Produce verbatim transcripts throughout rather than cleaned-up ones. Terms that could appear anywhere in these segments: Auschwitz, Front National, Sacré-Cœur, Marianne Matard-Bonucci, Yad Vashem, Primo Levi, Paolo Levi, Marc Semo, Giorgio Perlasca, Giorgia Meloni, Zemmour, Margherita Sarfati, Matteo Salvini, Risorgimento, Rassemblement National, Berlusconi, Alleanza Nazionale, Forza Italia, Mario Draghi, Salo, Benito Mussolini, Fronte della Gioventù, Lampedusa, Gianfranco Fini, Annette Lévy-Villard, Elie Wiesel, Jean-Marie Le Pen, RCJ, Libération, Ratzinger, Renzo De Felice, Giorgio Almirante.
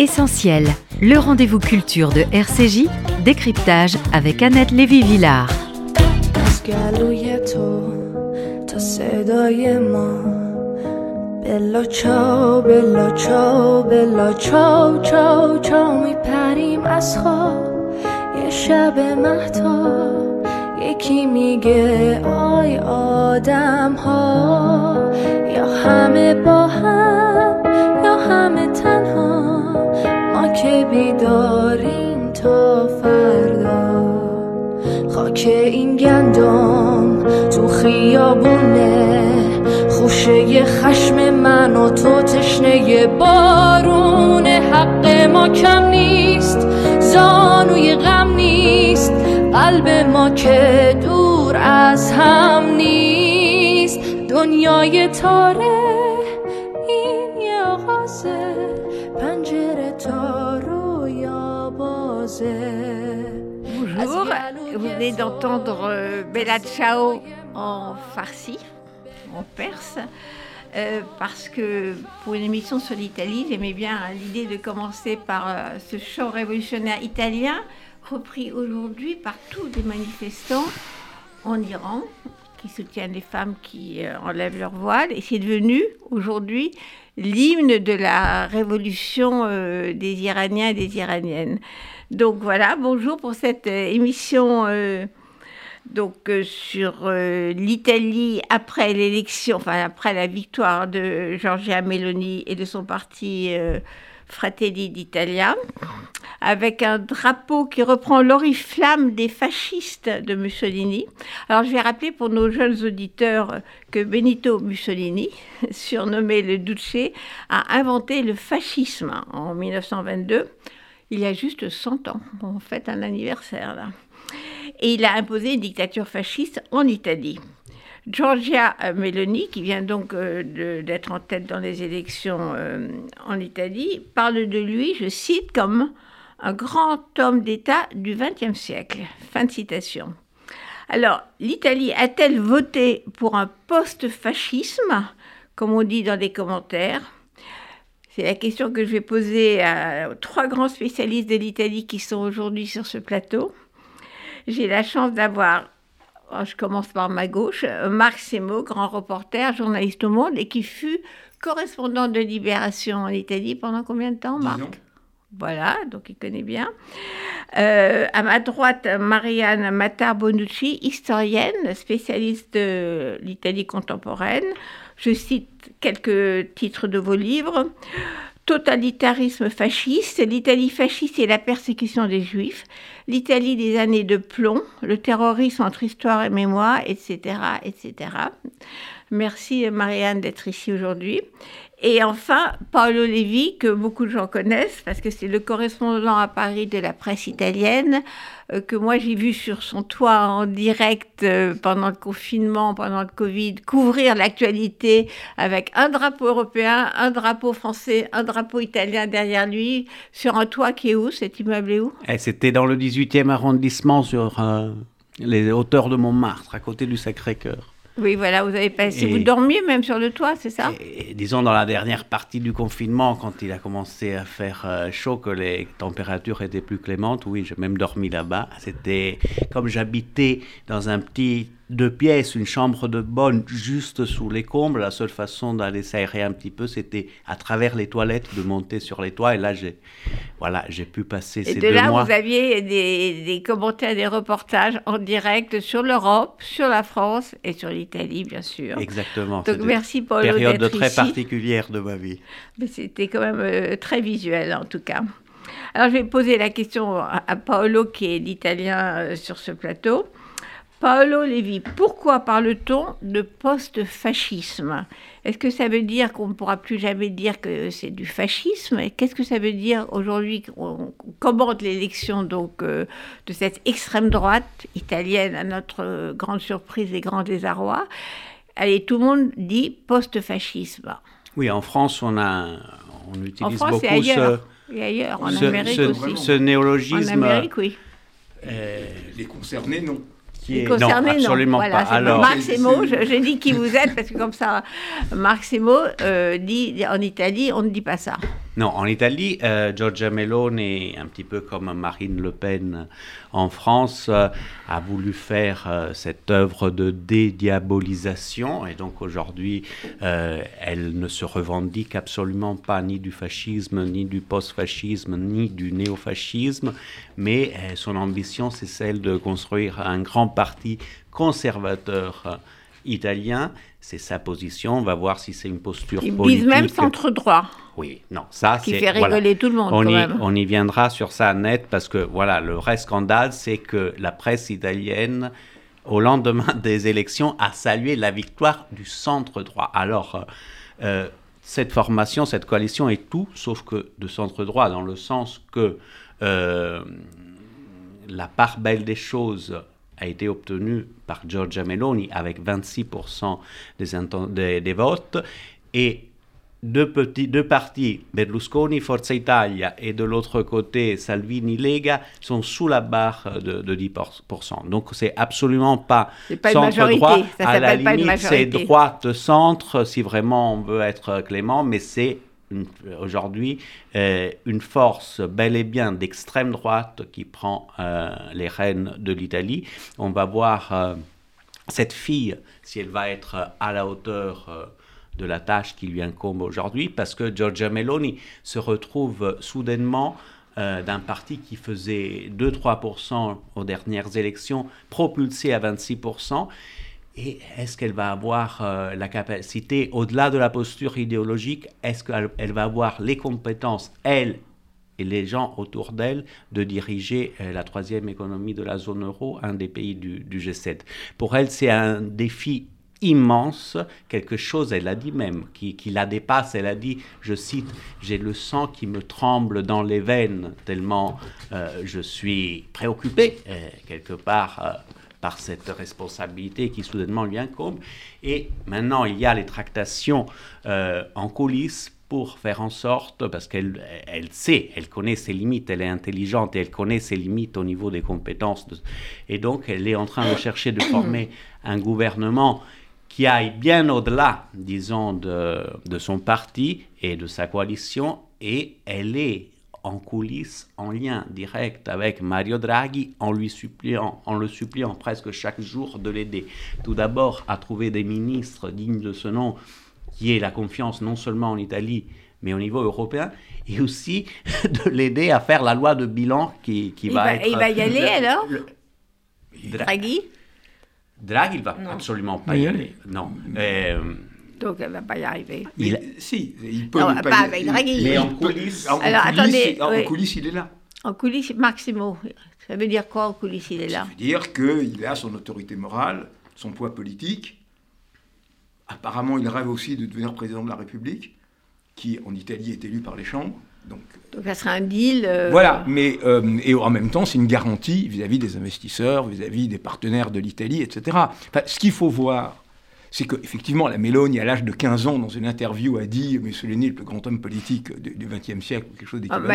Essentiel, le rendez-vous culture de R C J, décryptage avec Annette Lévy-Villard. Bella ciao, bella ciao, bella ciao, ciao, ciao میپریم از خواب یه شب مهتاب یکی میگه آی آدم ها یا همه با هم یا همه تنها ما که بیداریم تا فردا خاک این گندم تو خیابونه خوشه خشم من و تو تشنه بارون حق ما کم نیست زانوی غم نیست قلب ما که دور از هم نیست دنیای تاره این یه آغازه پنجره تارو یا بازه. Bonjour, vous venez d'entendre Bella Ciao en farsi, en perse, euh, parce que pour une émission sur l'Italie, j'aimais bien l'idée de commencer par euh, ce chant révolutionnaire italien, repris aujourd'hui par tous les manifestants en Iran, qui soutiennent les femmes qui euh, enlèvent leur voile, et c'est devenu aujourd'hui l'hymne de la révolution euh, des Iraniens et des Iraniennes. Donc voilà, bonjour pour cette euh, émission euh, Donc euh, sur euh, l'Italie après l'élection, enfin après la victoire de Giorgia Meloni et de son parti euh, Fratelli d'Italia, avec un drapeau qui reprend l'oriflamme des fascistes de Mussolini. Alors je vais rappeler pour nos jeunes auditeurs que Benito Mussolini, surnommé le Duce, a inventé le fascisme en dix-neuf cent vingt-deux. Il y a juste cent ans, on fête un anniversaire là. Et il a imposé une dictature fasciste en Italie. Giorgia Meloni, qui vient donc euh, de, d'être en tête dans les élections euh, en Italie, parle de lui, je cite, comme un grand homme d'État du vingtième siècle. Fin de citation. Alors, l'Italie a-t-elle voté pour un post-fascisme, comme on dit dans les commentaires ? C'est la question que je vais poser à trois grands spécialistes de l'Italie qui sont aujourd'hui sur ce plateau. J'ai la chance d'avoir, je commence par ma gauche, Marc Semo, grand reporter, journaliste au Monde et qui fut correspondant de Libération en Italie pendant combien de temps, Marc ? Voilà, donc il connaît bien. Euh, à ma droite, Marianne Matard-Bonucci, historienne, spécialiste de l'Italie contemporaine. Je cite quelques titres de vos livres. Totalitarisme fasciste, l'Italie fasciste et la persécution des Juifs, l'Italie des années de plomb, le terrorisme entre histoire et mémoire, et cetera, et cetera. Merci Marianne d'être ici aujourd'hui. Et enfin, Paolo Levi, que beaucoup de gens connaissent, parce que c'est le correspondant à Paris de la presse italienne, euh, que moi j'ai vu sur son toit en direct euh, pendant le confinement, pendant le Covid, couvrir l'actualité avec un drapeau européen, un drapeau français, un drapeau italien derrière lui, sur un toit qui est où ? Cet immeuble est où ? Et c'était dans le dix-huitième arrondissement, sur euh, les hauteurs de Montmartre, à côté du Sacré-Cœur. Oui, voilà, vous avez passé, et, vous dormiez même sur le toit, c'est ça ? et, et disons, dans la dernière partie du confinement, quand il a commencé à faire euh, chaud, que les températures étaient plus clémentes, oui, j'ai même dormi là-bas. C'était comme j'habitais dans un petit deux pièces, une chambre de bonne juste sous les combles. La seule façon d'aller s'aérer un petit peu, c'était à travers les toilettes, de monter sur les toits. Et là, j'ai, voilà, j'ai pu passer et ces de deux là, mois. Et de là, vous aviez des, des commentaires, des reportages en direct sur l'Europe, sur la France et sur l'Italie, bien sûr. Exactement. Donc, merci Paolo d'être ici. Une période très particulière de ma vie. Mais c'était quand même euh, très visuel, en tout cas. Alors, je vais poser la question à, à Paolo, qui est l'italien euh, sur ce plateau. Paolo Levi, pourquoi parle-t-on de post-fascisme ? Est-ce que ça veut dire qu'on ne pourra plus jamais dire que c'est du fascisme ? Et qu'est-ce que ça veut dire aujourd'hui qu'on commente l'élection donc, euh, de cette extrême droite italienne, à notre grande surprise et grand désarroi ? Allez, tout le monde dit post-fascisme. Oui, en France, on, a, on utilise en France, beaucoup et ailleurs, ce... Et ailleurs, en ce, Amérique ce, aussi. Ce néologisme... En Amérique, oui. Euh, les concernés, non. Est... Non, absolument non. Voilà, pas. Alors... Marc Semo, je, je dis qui vous êtes, parce que comme ça, Marc Semo euh, dit en Italie, on ne dit pas ça. Non, en Italie, euh, Giorgia Meloni, un petit peu comme Marine Le Pen en France, euh, a voulu faire euh, cette œuvre de dédiabolisation. Et donc aujourd'hui, euh, elle ne se revendique absolument pas ni du fascisme, ni du post-fascisme, ni du néofascisme. Mais euh, son ambition, c'est celle de construire un grand parti conservateur euh, italien. C'est sa position. On va voir si c'est une posture Ils politique. Ils disent même centre-droit. Oui, non, ça qui c'est... Qui fait rigoler voilà. tout le monde, on quand y, même. On y viendra sur ça, Annette, parce que, voilà, le vrai scandale, c'est que la presse italienne, au lendemain des élections, a salué la victoire du centre-droit. Alors, euh, cette formation, cette coalition est tout, sauf que de centre-droit, dans le sens que euh, la part belle des choses a été obtenue par Giorgia Meloni avec vingt-six pour cent des, inton- des, des votes, et deux, petits, deux partis, Berlusconi, Forza Italia, et de l'autre côté, Salvini, Lega, sont sous la barre de, de dix pour cent. Donc, c'est absolument pas, c'est pas centre-droit. Ça à la pas limite, c'est droite-centre, si vraiment on veut être clément, mais c'est une, aujourd'hui euh, une force bel et bien d'extrême droite qui prend euh, les rênes de l'Italie. On va voir euh, cette fille, si elle va être à la hauteur euh, de la tâche qui lui incombe aujourd'hui, parce que Giorgia Meloni se retrouve soudainement euh, d'un parti qui faisait deux à trois pour cent aux dernières élections, propulsé à vingt-six pour cent. Et est-ce qu'elle va avoir euh, la capacité, au-delà de la posture idéologique, est-ce qu'elle elle va avoir les compétences, elle et les gens autour d'elle, de diriger euh, la troisième économie de la zone euro, un des pays du, du G sept? Pour elle, c'est un défi immense, quelque chose, elle l'a dit même, qui, qui la dépasse. Elle a dit, je cite, « J'ai le sang qui me tremble dans les veines tellement euh, je suis préoccupée, euh, quelque part, euh, par cette responsabilité qui soudainement lui incombe. » Et maintenant, il y a les tractations euh, en coulisses pour faire en sorte, parce qu'elle elle sait, elle connaît ses limites, elle est intelligente et elle connaît ses limites au niveau des compétences. De, et donc, elle est en train de chercher de former un gouvernement qui aille bien au-delà, disons, de, de son parti et de sa coalition, et elle est en coulisses, en lien direct avec Mario Draghi, en lui suppliant, en le suppliant presque chaque jour de l'aider. Tout d'abord, à trouver des ministres dignes de ce nom, qui est la confiance non seulement en Italie, mais au niveau européen, et aussi de l'aider à faire la loi de bilan qui, qui va, va être... Il va y aller, le, alors le, Dra- Draghi Draghi, il ne va non. absolument pas y aller. Non. Euh, Donc, elle ne va pas y arriver. Il... Si, il peut. Non, pas, pas avec Draghi. Mais en coulisses, en, Alors, coulisses, attendez, en oui. coulisses, il est là. En coulisses, Marc Semo, ça veut dire quoi, en coulisses, il est là? Ça veut dire qu'il a son autorité morale, son poids politique. Apparemment, il rêve aussi de devenir président de la République, qui, en Italie, est élu par les chambres. Donc, donc ça sera un deal. Euh... Voilà, mais euh, et en même temps, c'est une garantie vis-à-vis des investisseurs, vis-à-vis des partenaires de l'Italie, et cetera. Enfin, ce qu'il faut voir, c'est qu'effectivement, la Meloni, à l'âge de quinze ans, dans une interview, a dit « Mussolini est le plus grand homme politique du XXe siècle » ou quelque chose d'équivalent. Oh, ben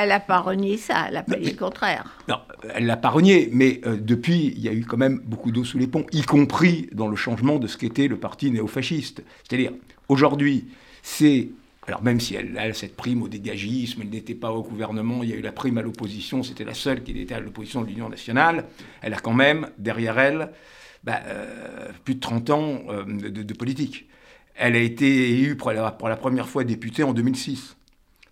elle n'a pas, pas renié ça, elle n'a pas non, dit mais, le contraire. Non, elle ne l'a pas renié, mais euh, depuis, il y a eu quand même beaucoup d'eau sous les ponts, y compris dans le changement de ce qu'était le parti néofasciste. C'est-à-dire, aujourd'hui, c'est... Alors même si elle a cette prime au dégagisme, elle n'était pas au gouvernement, il y a eu la prime à l'opposition, c'était la seule qui était à l'opposition de l'Union nationale, elle a quand même, derrière elle... Bah, euh, plus de trente ans euh, de, de politique. Elle a été élue pour la, pour la première fois députée en deux mille six.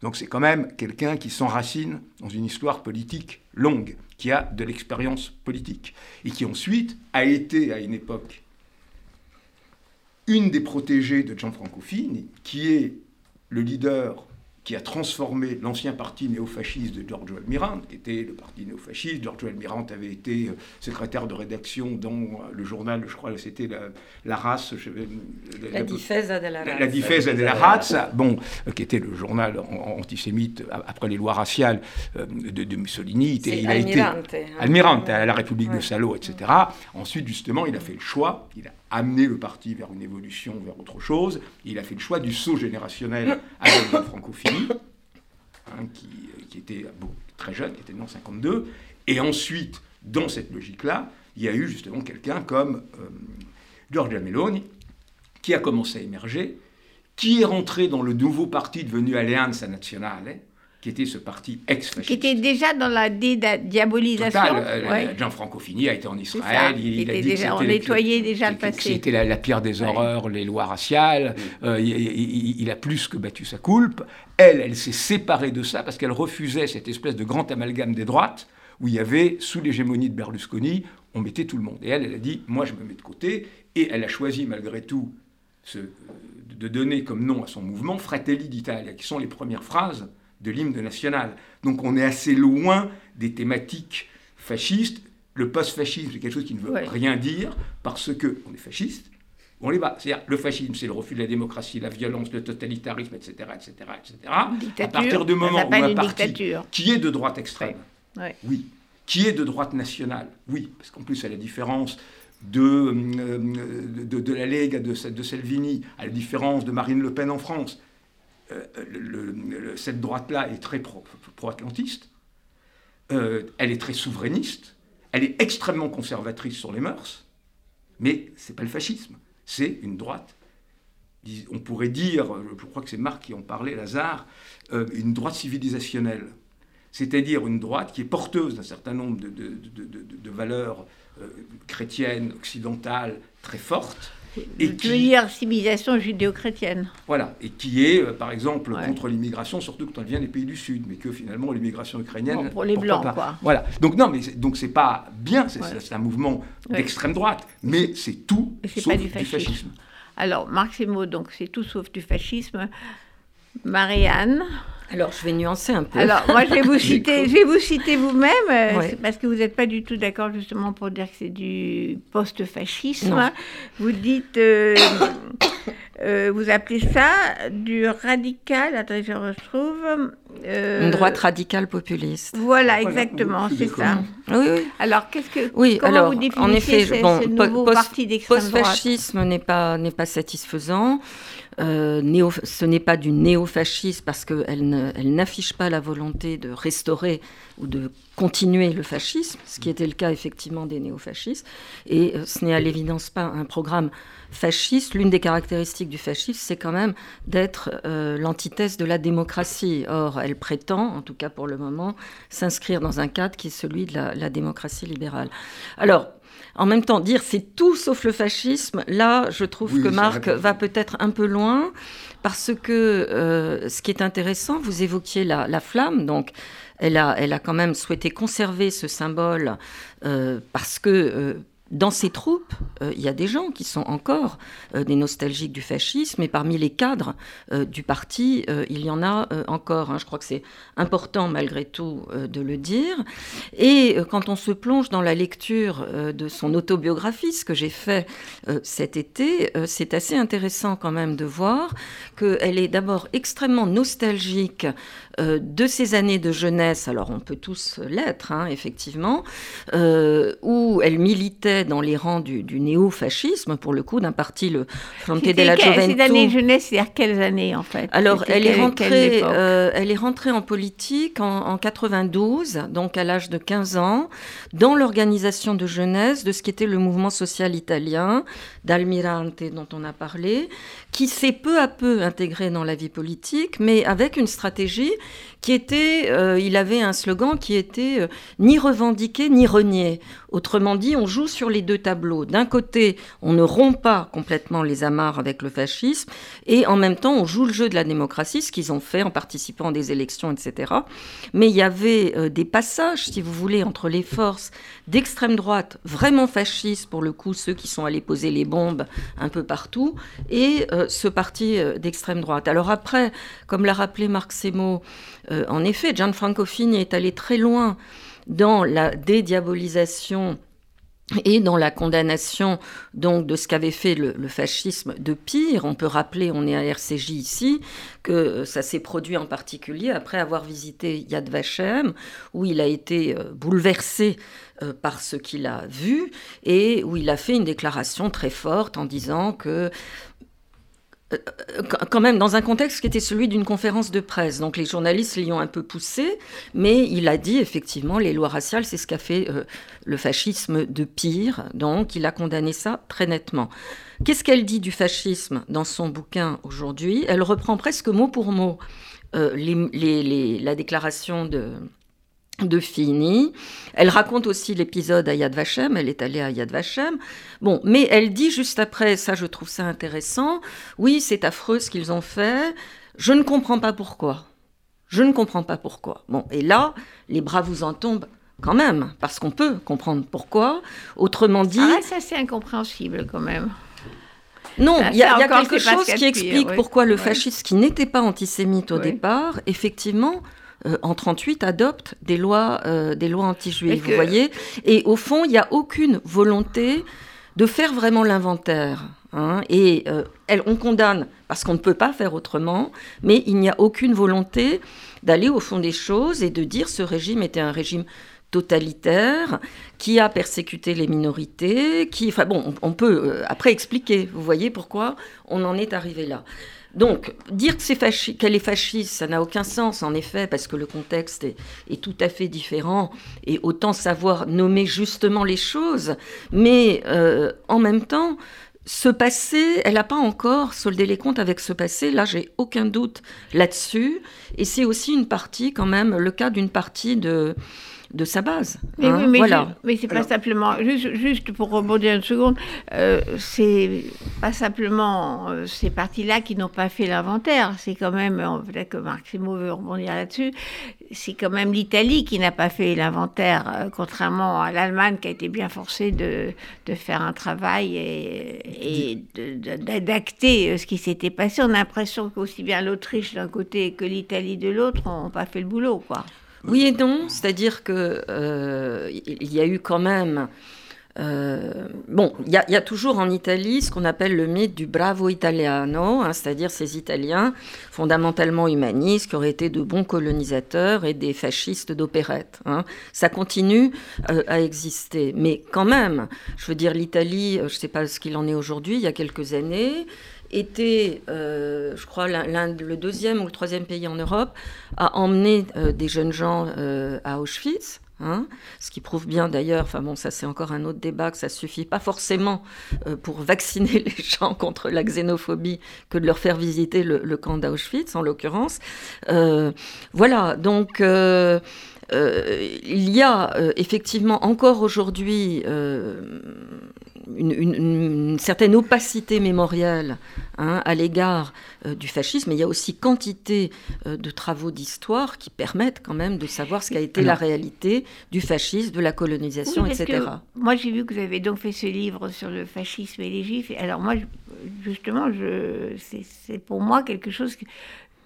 Donc c'est quand même quelqu'un qui s'enracine dans une histoire politique longue, qui a de l'expérience politique, et qui ensuite a été, à une époque, une des protégées de Gianfranco Fini, qui est le leader qui a transformé l'ancien parti néofasciste de Giorgio Almirante, qui était le parti néofasciste. Giorgio Almirante avait été secrétaire de rédaction dans le journal, je crois que c'était la, la race... Je, la, la, la difesa de la race. La, la difesa de la raza, bon, qui était le journal antisémite, après les lois raciales de, de Mussolini. C'est il Almirante. A été, Almirante, à la République ouais. de Salo, et cetera. Ouais. Ensuite, justement, il a fait le choix, il a amené le parti vers une évolution, vers autre chose. Il a fait le choix du saut générationnel avec Gianfranco Fini. Hein, qui, qui était bon, très jeune, qui était né en cinquante-deux, et ensuite, dans cette logique-là, il y a eu justement quelqu'un comme euh, Giorgia Meloni, qui a commencé à émerger, qui est rentré dans le nouveau parti devenu Alleanza Nazionale, qui était ce parti ex-fasciste. Qui était déjà dans la dédiabolisation. Total, ouais. Gianfranco Fini a été en Israël. Il, il, il a dit déjà, que on nettoyait déjà le passé. C'était la, la pire des horreurs, ouais. Les lois raciales. Ouais. Euh, il, il, il a plus que battu sa coulpe. Elle, elle s'est séparée de ça parce qu'elle refusait cette espèce de grand amalgame des droites où il y avait, sous l'hégémonie de Berlusconi, on mettait tout le monde. Et elle, elle a dit, moi, je me mets de côté. Et elle a choisi, malgré tout, ce, de donner comme nom à son mouvement Fratelli d'Italia, qui sont les premières phrases de l'hymne national. Donc on est assez loin des thématiques fascistes. Le post-fascisme, c'est quelque chose qui ne veut ouais. rien dire, parce qu'on est fasciste, on les bat. C'est-à-dire, le fascisme, c'est le refus de la démocratie, la violence, le totalitarisme, et cetera, et cetera, et cetera. Dictature, à partir du moment où un parti dictature. Qui est de droite extrême, ouais. oui, qui est de droite nationale, oui, parce qu'en plus, à la différence de, euh, de, de la Lega, de, de Salvini, à la différence de Marine Le Pen en France, Euh, le, le, cette droite-là est très pro, pro-atlantiste, euh, elle est très souverainiste, elle est extrêmement conservatrice sur les mœurs, mais c'est pas le fascisme, c'est une droite, on pourrait dire, je crois que c'est Marc qui en parlait, Lazare, euh, une droite civilisationnelle, c'est-à-dire une droite qui est porteuse d'un certain nombre de, de, de, de, de valeurs euh, chrétiennes, occidentales, très fortes, et de qui... civilisation judéo-chrétienne. Voilà, et qui est, euh, par exemple, ouais. contre l'immigration, surtout quand elle vient des pays du Sud, mais que finalement l'immigration ukrainienne... Bon, pour les Blancs, pas. Quoi. Voilà. Donc non, mais c'est, donc c'est pas bien, c'est, ouais. c'est, c'est un mouvement ouais. d'extrême droite, mais c'est tout c'est sauf du fascisme. du fascisme. Alors, Marc Semo, donc c'est tout sauf du fascisme. Marianne. Alors, je vais nuancer un peu. Alors, moi, je vais vous citer, je vais vous citer vous-même, ouais. parce que vous n'êtes pas du tout d'accord, justement, pour dire que c'est du post-fascisme. Non. Vous dites... Euh, euh, vous appelez ça du radical... Attendez, je retrouve... Euh, Une droite radicale populiste. Voilà, exactement, voilà. c'est ça. Oui, oui. Alors, qu'est-ce que... Oui, comment alors, vous définissez en effet, ce, bon, ce nouveau post, parti d'extrême droite ? Post-fascisme n'est pas, n'est pas satisfaisant. Euh, néo, ce n'est pas du néo-fascisme parce qu'elle ne, elle n'affiche pas la volonté de restaurer ou de continuer le fascisme, ce qui était le cas effectivement des néo-fascistes. Et euh, ce n'est à l'évidence pas un programme fasciste. L'une des caractéristiques du fascisme, c'est quand même d'être euh, l'antithèse de la démocratie. Or, elle prétend, en tout cas pour le moment, s'inscrire dans un cadre qui est celui de la, la démocratie libérale. Alors, en même temps, dire c'est tout sauf le fascisme, là, je trouve oui, que Marc va peut-être un peu loin, parce que euh, ce qui est intéressant, vous évoquiez la, la flamme, donc elle a, elle a quand même souhaité conserver ce symbole, euh, parce que... Euh, dans ces troupes, il euh, y a des gens qui sont encore euh, des nostalgiques du fascisme, et parmi les cadres euh, du parti, euh, il y en a euh, encore. Hein. Je crois que c'est important, malgré tout, euh, de le dire. Et euh, quand on se plonge dans la lecture euh, de son autobiographie, ce que j'ai fait euh, cet été, euh, c'est assez intéressant quand même de voir qu'elle est d'abord extrêmement nostalgique euh, de ces années de jeunesse, alors on peut tous l'être, hein, effectivement, euh, où elle militait dans les rangs du, du néo-fascisme, pour le coup, d'un parti, le Fronte della Gioventù. Ces années jeunesse, c'est-à-dire quelles années, en fait ? Alors, elle est, rentrée, euh, elle est rentrée en politique en, en quatre-vingt-douze, donc à l'âge de quinze ans, dans l'organisation de jeunesse de ce qui était le mouvement social italien, d'Almirante, dont on a parlé, qui s'est peu à peu intégré dans la vie politique, mais avec une stratégie qui était, euh, il avait un slogan qui était euh, « ni revendiquer, ni renier ». Autrement dit, on joue sur les deux tableaux. D'un côté, on ne rompt pas complètement les amarres avec le fascisme, et en même temps, on joue le jeu de la démocratie, ce qu'ils ont fait en participant à des élections, et cetera. Mais il y avait euh, des passages, si vous voulez, entre les forces d'extrême droite, vraiment fascistes, pour le coup, ceux qui sont allés poser les bombes un peu partout, et euh, ce parti euh, d'extrême droite. Alors après, comme l'a rappelé Marc Semo, euh, en effet, Gianfranco Fini est allé très loin dans la dédiabolisation et dans la condamnation donc, de ce qu'avait fait le, le fascisme de pire. On peut rappeler, on est à R C J ici, que ça s'est produit en particulier après avoir visité Yad Vashem, où il a été bouleversé par ce qu'il a vu et où il a fait une déclaration très forte en disant que quand même dans un contexte qui était celui d'une conférence de presse. Donc les journalistes l'y ont un peu poussé, mais il a dit effectivement les lois raciales, c'est ce qu'a fait euh, le fascisme de pire, donc il a condamné ça très nettement. Qu'est-ce qu'elle dit du fascisme dans son bouquin aujourd'hui ? Elle reprend presque mot pour mot euh, les, les, les, la déclaration de... de Fini. Elle raconte aussi l'épisode à Yad Vashem, elle est allée à Yad Vashem. Bon, mais elle dit juste après, ça je trouve ça intéressant, oui, c'est affreux ce qu'ils ont fait, je ne comprends pas pourquoi. Je ne comprends pas pourquoi. Bon, et là, les bras vous en tombent quand même, parce qu'on peut comprendre pourquoi. Autrement dit... Ah, ça c'est incompréhensible quand même. Non, il y, y a quelque chose qui explique oui. pourquoi le oui. fasciste, qui n'était pas antisémite au oui. départ, effectivement... Euh, en trente-huit, adopte des lois, euh, des lois anti-juives, que... vous voyez. Et au fond, il n'y a aucune volonté de faire vraiment l'inventaire. Hein. Et euh, elle, on condamne parce qu'on ne peut pas faire autrement, mais il n'y a aucune volonté d'aller au fond des choses et de dire ce régime était un régime totalitaire, qui a persécuté les minorités, qui... Enfin bon, on, on peut euh, après expliquer, vous voyez, pourquoi on en est arrivé là. Donc, dire que c'est fachi- qu'elle est fasciste, ça n'a aucun sens, en effet, parce que le contexte est, est tout à fait différent, et autant savoir nommer justement les choses, mais euh, en même temps, ce passé, elle n'a pas encore soldé les comptes avec ce passé, là, j'ai aucun doute là-dessus, et c'est aussi une partie, quand même, le cas d'une partie de... de sa base. Mais, hein, oui, mais, voilà. je, mais c'est pas Alors. simplement... Juste, juste pour rebondir une seconde, euh, c'est pas simplement euh, ces partis-là qui n'ont pas fait l'inventaire. C'est quand même... Peut-être que Marc Semo veut rebondir là-dessus. C'est quand même l'Italie qui n'a pas fait l'inventaire, euh, contrairement à l'Allemagne qui a été bien forcée de, de faire un travail et, et de, de, d'acter ce qui s'était passé. On a l'impression qu'aussi bien l'Autriche d'un côté que l'Italie de l'autre n'ont pas fait le boulot, quoi. Oui et non, c'est-à-dire que euh, il y a eu quand même... Euh, bon, il y, y a toujours en Italie ce qu'on appelle le mythe du bravo italiano, hein, c'est-à-dire ces Italiens fondamentalement humanistes qui auraient été de bons colonisateurs et des fascistes d'opérette. Hein. Ça continue euh, à exister. Mais quand même, je veux dire, l'Italie, je ne sais pas ce qu'il en est aujourd'hui, il y a quelques années... était, euh, je crois, l'un, l'un, le deuxième ou le troisième pays en Europe à emmener euh, des jeunes gens euh, à Auschwitz, hein, ce qui prouve bien d'ailleurs, enfin bon, ça c'est encore un autre débat, que ça ne suffit pas forcément euh, pour vacciner les gens contre la xénophobie que de leur faire visiter le, le camp d'Auschwitz, en l'occurrence. Euh, voilà, donc... Euh, Euh, il y a euh, effectivement encore aujourd'hui euh, une, une, une certaine opacité mémorielle hein, à l'égard euh, du fascisme, mais il y a aussi quantité euh, de travaux d'histoire qui permettent quand même de savoir ce qu'a été Alors, la réalité du fascisme, de la colonisation, oui, et cetera. Moi j'ai vu que vous avez donc fait ce livre sur le fascisme et les Juifs. Alors moi justement, je, c'est, c'est pour moi quelque chose que...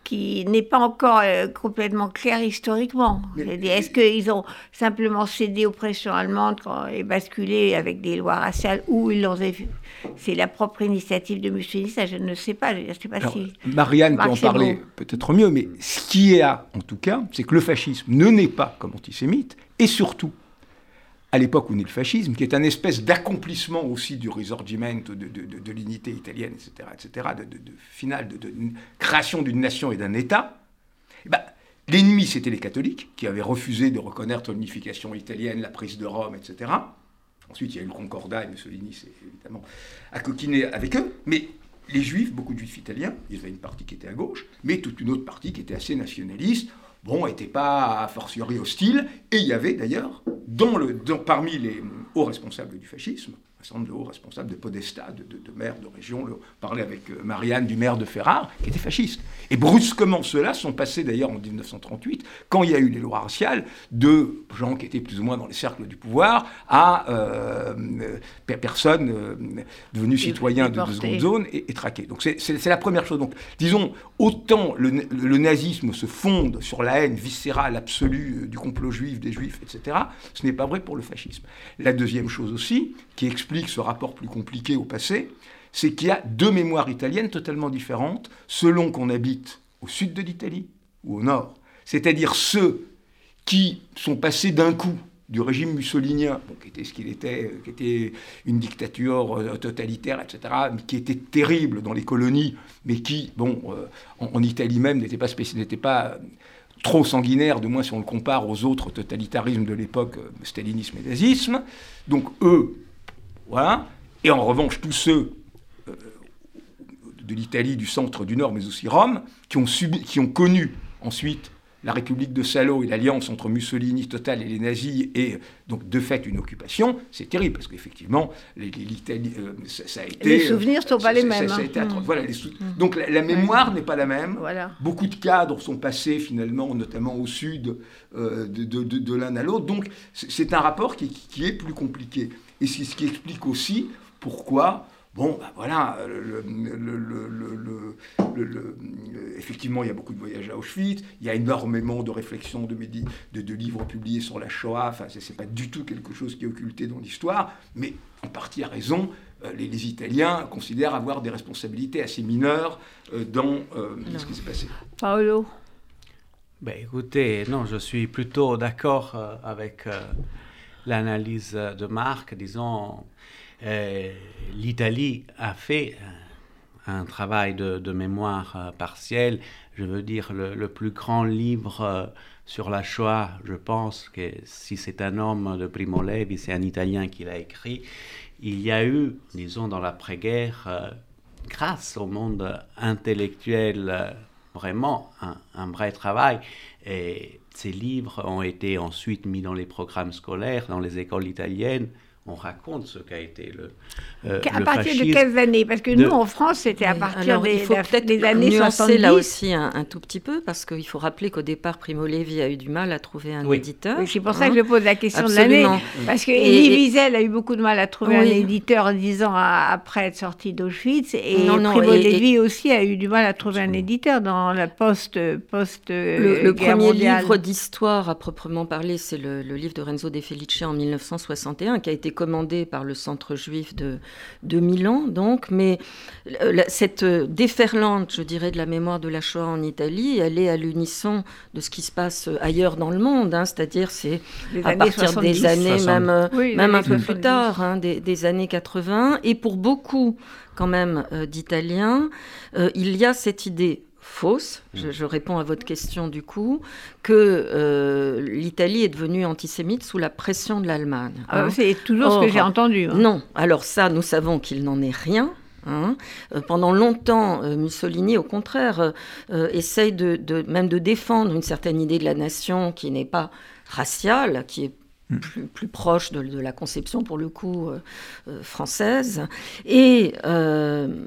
qui n'est pas encore euh, complètement clair historiquement. C'est-à-dire, est-ce qu'ils ont simplement cédé aux pressions allemandes quand, et basculé avec des lois raciales ou ils l'ont fait ? C'est la propre initiative de Mussolini, ça je ne sais pas. Je sais pas Alors, si Marianne Marc peut en Semo. Parler peut-être mieux, mais ce qui est là, en tout cas, c'est que le fascisme ne naît pas comme antisémite, et surtout, à l'époque où naît le fascisme, qui est un espèce d'accomplissement aussi du Risorgimento, de, de, de, de l'unité italienne, et cetera, et cetera, de, de, de finale, de, de, de création d'une nation et d'un État, et ben, l'ennemi, c'était les catholiques, qui avaient refusé de reconnaître l'unification italienne, la prise de Rome, et cetera. Ensuite, il y a eu le Concordat, et Mussolini s'est évidemment coquiné avec eux, mais les Juifs, beaucoup de Juifs italiens, il y avait une partie qui était à gauche, mais toute une autre partie qui était assez nationaliste, bon, n'était pas a fortiori hostile, et il y avait d'ailleurs, dans le, dans, parmi les hauts responsables du fascisme, un certain nombre de hauts responsables de podestats, de, de, de maires de région, le, on parlait avec Marianne du maire de Ferrare, qui était fasciste. Et brusquement, ceux-là sont passés d'ailleurs en dix-neuf cent trente-huit, quand il y a eu les lois raciales, de gens qui étaient plus ou moins dans les cercles du pouvoir, à euh, personnes euh, devenues citoyens de, de seconde zone et, et traquées. Donc c'est, c'est, c'est la première chose. Donc disons, autant le, le nazisme se fonde sur la haine viscérale absolue du complot juif, des juifs, et cetera, ce n'est pas vrai pour le fascisme. La deuxième chose aussi, qui explique ce rapport plus compliqué au passé, c'est qu'il y a deux mémoires italiennes totalement différentes selon qu'on habite au sud de l'Italie ou au nord. C'est-à-dire ceux qui sont passés d'un coup du régime mussolinien, bon, qui était ce qu'il était, qui était une dictature totalitaire, et cetera, qui était terrible dans les colonies, mais qui, bon, en, en Italie même, n'était pas spécial, n'était pas trop sanguinaire, de moins si on le compare aux autres totalitarismes de l'époque, stalinisme et nazisme. Donc eux, voilà. Et en revanche, tous ceux euh, de l'Italie, du centre, du nord, mais aussi Rome, qui ont subi, qui ont connu ensuite la République de Salo et l'alliance entre Mussolini, Total et les nazis, et donc de fait une occupation, c'est terrible, parce qu'effectivement, l'Italie, euh, ça, ça a été... Les souvenirs ne sont pas les mêmes. Donc la, la mémoire mmh. n'est pas la même. Voilà. Beaucoup de cadres sont passés finalement, notamment au sud, euh, de, de, de, de l'un à l'autre. Donc c'est un rapport qui, qui est plus compliqué. Et c'est ce qui explique aussi pourquoi... Bon, ben voilà, le, le, le, le, le, le, effectivement, il y a beaucoup de voyages à Auschwitz, il y a énormément de réflexions, de, médi, de, de livres publiés sur la Shoah, enfin, c'est, c'est pas du tout quelque chose qui est occulté dans l'histoire, mais en partie à raison, les, les Italiens considèrent avoir des responsabilités assez mineures dans euh, ce qui s'est passé. Paolo ? Ben, écoutez, non, je suis plutôt d'accord avec euh, l'analyse de Marc, disons... Euh, L'Italie a fait un travail de, de mémoire euh, partielle. Je veux dire, le, le plus grand livre euh, sur la Shoah, je pense que si c'est un homme de Primo Levi, c'est un Italien qui l'a écrit. Il y a eu, disons, dans l'après-guerre, euh, grâce au monde intellectuel, euh, vraiment un, un vrai travail. Et ces livres ont été ensuite mis dans les programmes scolaires, dans les écoles italiennes. On raconte ce qu'a été le, euh, à le partir fascisme. De quelles années? Parce que de... nous, en France, c'était à partir Alors, des, il faut la, peut-être des années nuancer soixante-dix. Là aussi un, un tout petit peu, parce qu'il faut rappeler qu'au départ, Primo Levi a eu du mal à trouver un oui. éditeur. Oui, c'est pour ça hein. que je pose la question Absolument. de l'année. Oui. Parce que Elie Wiesel a eu beaucoup de mal à trouver oui. un éditeur dix ans après être sorti d'Auschwitz. Et non, non, Primo Levi et... aussi a eu du mal à trouver Absolument. un éditeur dans la post-guerre post, mondiale. Le premier livre d'histoire à proprement parler, c'est le, le livre de Renzo De Felice en dix-neuf cent soixante et un, qui a été commandé par le centre juif de, de Milan, donc, mais la, cette déferlante, je dirais, de la mémoire de la Shoah en Italie, elle est à l'unisson de ce qui se passe ailleurs dans le monde, hein, c'est-à-dire c'est les à partir soixante-dix, des années, soixante même, oui, même un peu soixante-dix. Plus tard, hein, des, des années quatre-vingts, et pour beaucoup, quand même, euh, d'Italiens, euh, il y a cette idée fausse, je, je réponds à votre question du coup, que euh, l'Italie est devenue antisémite sous la pression de l'Allemagne. Ah, hein. C'est toujours Or, ce que j'ai entendu. Hein. Non, alors ça, nous savons qu'il n'en est rien. Hein. Euh, pendant longtemps, euh, Mussolini, au contraire, euh, essaye de, de, même de défendre une certaine idée de la nation qui n'est pas raciale, qui est Plus, plus proche de, de la conception, pour le coup, euh, euh, française. Et euh,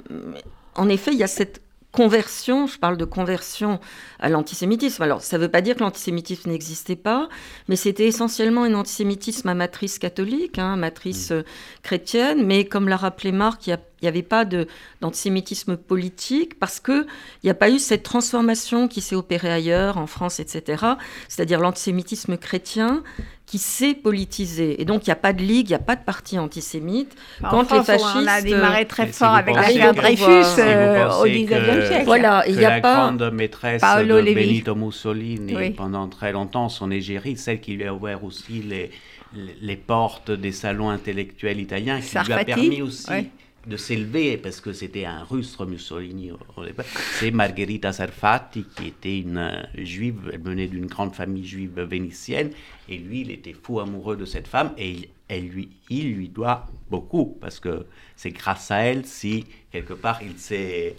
en effet, il y a cette conversion, je parle de conversion à l'antisémitisme. Alors, ça ne veut pas dire que l'antisémitisme n'existait pas, mais c'était essentiellement un antisémitisme à matrice catholique, hein, à matrice euh, chrétienne. Mais comme l'a rappelé Marc, il n'y avait pas de, d'antisémitisme politique parce qu'il n'y a pas eu cette transformation qui s'est opérée ailleurs, en France, et cetera. C'est-à-dire l'antisémitisme chrétien qui s'est politisé. Et donc, il n'y a pas de ligue, il n'y a pas de parti antisémite. En Quand France, les fascistes... on a démarré très fort avec l'affaire Dreyfus euh, au dix-neuvième siècle. Voilà, il n'y a pas... La grande maîtresse Paolo de Lévy. Benito Mussolini, oui. pendant très longtemps, son égérie, celle qui lui a ouvert aussi les, les portes des salons intellectuels italiens, qui Sarfati, lui a permis aussi... Ouais. de s'élever, parce que c'était un rustre Mussolini au départ, c'est Margherita Sarfati qui était une juive, elle venait d'une grande famille juive vénitienne, et lui il était fou amoureux de cette femme, et il, elle lui, il lui doit beaucoup, parce que c'est grâce à elle si, quelque part, il s'est...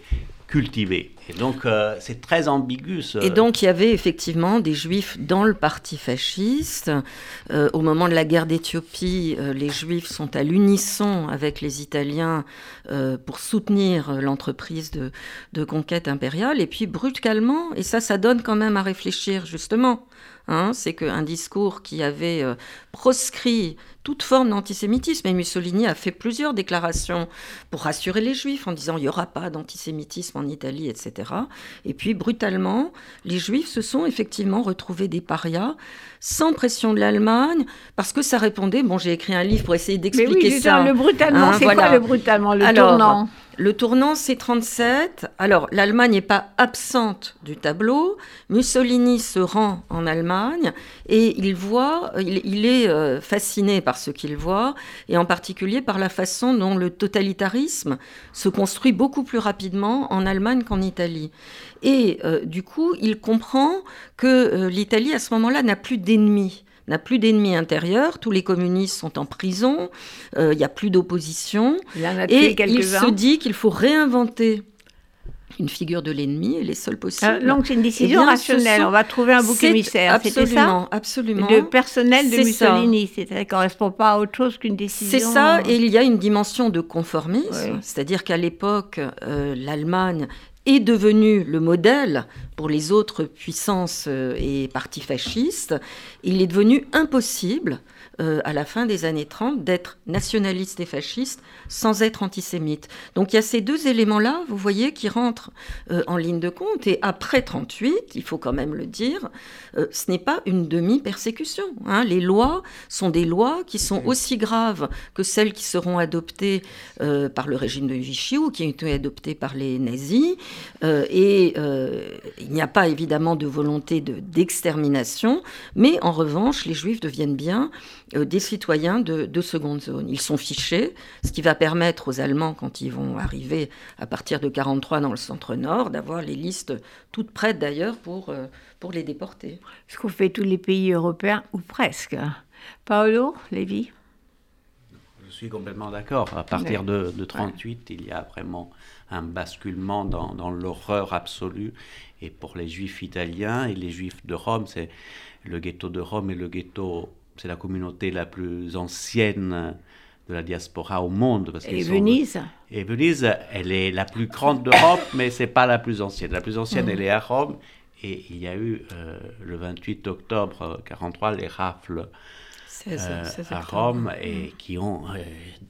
cultivé. Et donc, euh, c'est très ambigu. Ce... Et donc, il y avait effectivement des Juifs dans le parti fasciste. Euh, au moment de la guerre d'Éthiopie, euh, les Juifs sont à l'unisson avec les Italiens euh, pour soutenir l'entreprise de, de conquête impériale. Et puis, brutalement, et ça, ça donne quand même à réfléchir, justement, hein, c'est qu'un discours qui avait euh, proscrit toute forme d'antisémitisme, et Mussolini a fait plusieurs déclarations pour rassurer les Juifs en disant « il n'y aura pas d'antisémitisme en Italie », et cetera. Et puis, brutalement, les Juifs se sont effectivement retrouvés des parias, sans pression de l'Allemagne, parce que ça répondait... Bon, j'ai écrit un livre pour essayer d'expliquer ça. Mais oui, ça. Le brutalement, hein, c'est voilà. quoi le brutalement, le Alors, tournant Le tournant, c'est trente-sept. Alors, l'Allemagne n'est pas absente du tableau. Mussolini se rend en Allemagne et il voit, il, il est fasciné par ce qu'il voit et en particulier par la façon dont le totalitarisme se construit beaucoup plus rapidement en Allemagne qu'en Italie. Et euh, du coup, il comprend que euh, l'Italie, à ce moment-là, n'a plus d'ennemis. N'a plus d'ennemis intérieurs, tous les communistes sont en prison, il euh, n'y a plus d'opposition. Il en a et il se dit qu'il faut réinventer une figure de l'ennemi, elle est seule possible. Ah, donc c'est une décision bien, rationnelle, sont... on va trouver un bouc c'est... émissaire, absolument, c'était ça absolument. Le personnel de c'est Mussolini, ça. C'est-à-dire qu'on ne correspond pas à autre chose qu'une décision... C'est ça, et il y a une dimension de conformisme, oui. C'est-à-dire qu'à l'époque, euh, l'Allemagne... est devenu le modèle pour les autres puissances et partis fascistes. Il est devenu impossible, euh, à la fin des années trente, d'être nationaliste et fasciste sans être antisémite. Donc il y a ces deux éléments-là, vous voyez, qui rentrent euh, en ligne de compte. Et après trente-huit, il faut quand même le dire, euh, ce n'est pas une demi-persécution. Hein. Les lois sont des lois qui sont aussi graves que celles qui seront adoptées euh, par le régime de Vichy ou qui ont été adoptées par les nazis. Euh, et euh, il n'y a pas évidemment de volonté de, d'extermination, mais en revanche, les Juifs deviennent bien euh, des citoyens de, de seconde zone. Ils sont fichés, ce qui va permettre aux Allemands, quand ils vont arriver à partir de quarante-trois dans le centre-nord, d'avoir les listes toutes prêtes d'ailleurs pour, euh, pour les déporter. Ce qu'ont fait tous les pays européens, ou presque. Paolo Levi ? Je suis complètement d'accord. À partir de, de trente-huit, ouais. Il y a vraiment... un basculement dans, dans l'horreur absolue. Et pour les Juifs italiens et les Juifs de Rome, c'est le ghetto de Rome et le ghetto, c'est la communauté la plus ancienne de la diaspora au monde. Parce et Venise sont, Et Venise, elle est la plus grande d'Europe, mais c'est pas la plus ancienne. La plus ancienne, mmh. elle est à Rome. Et il y a eu, euh, le vingt-huit octobre quarante-trois, les rafles Euh, à Rome et qui ont euh,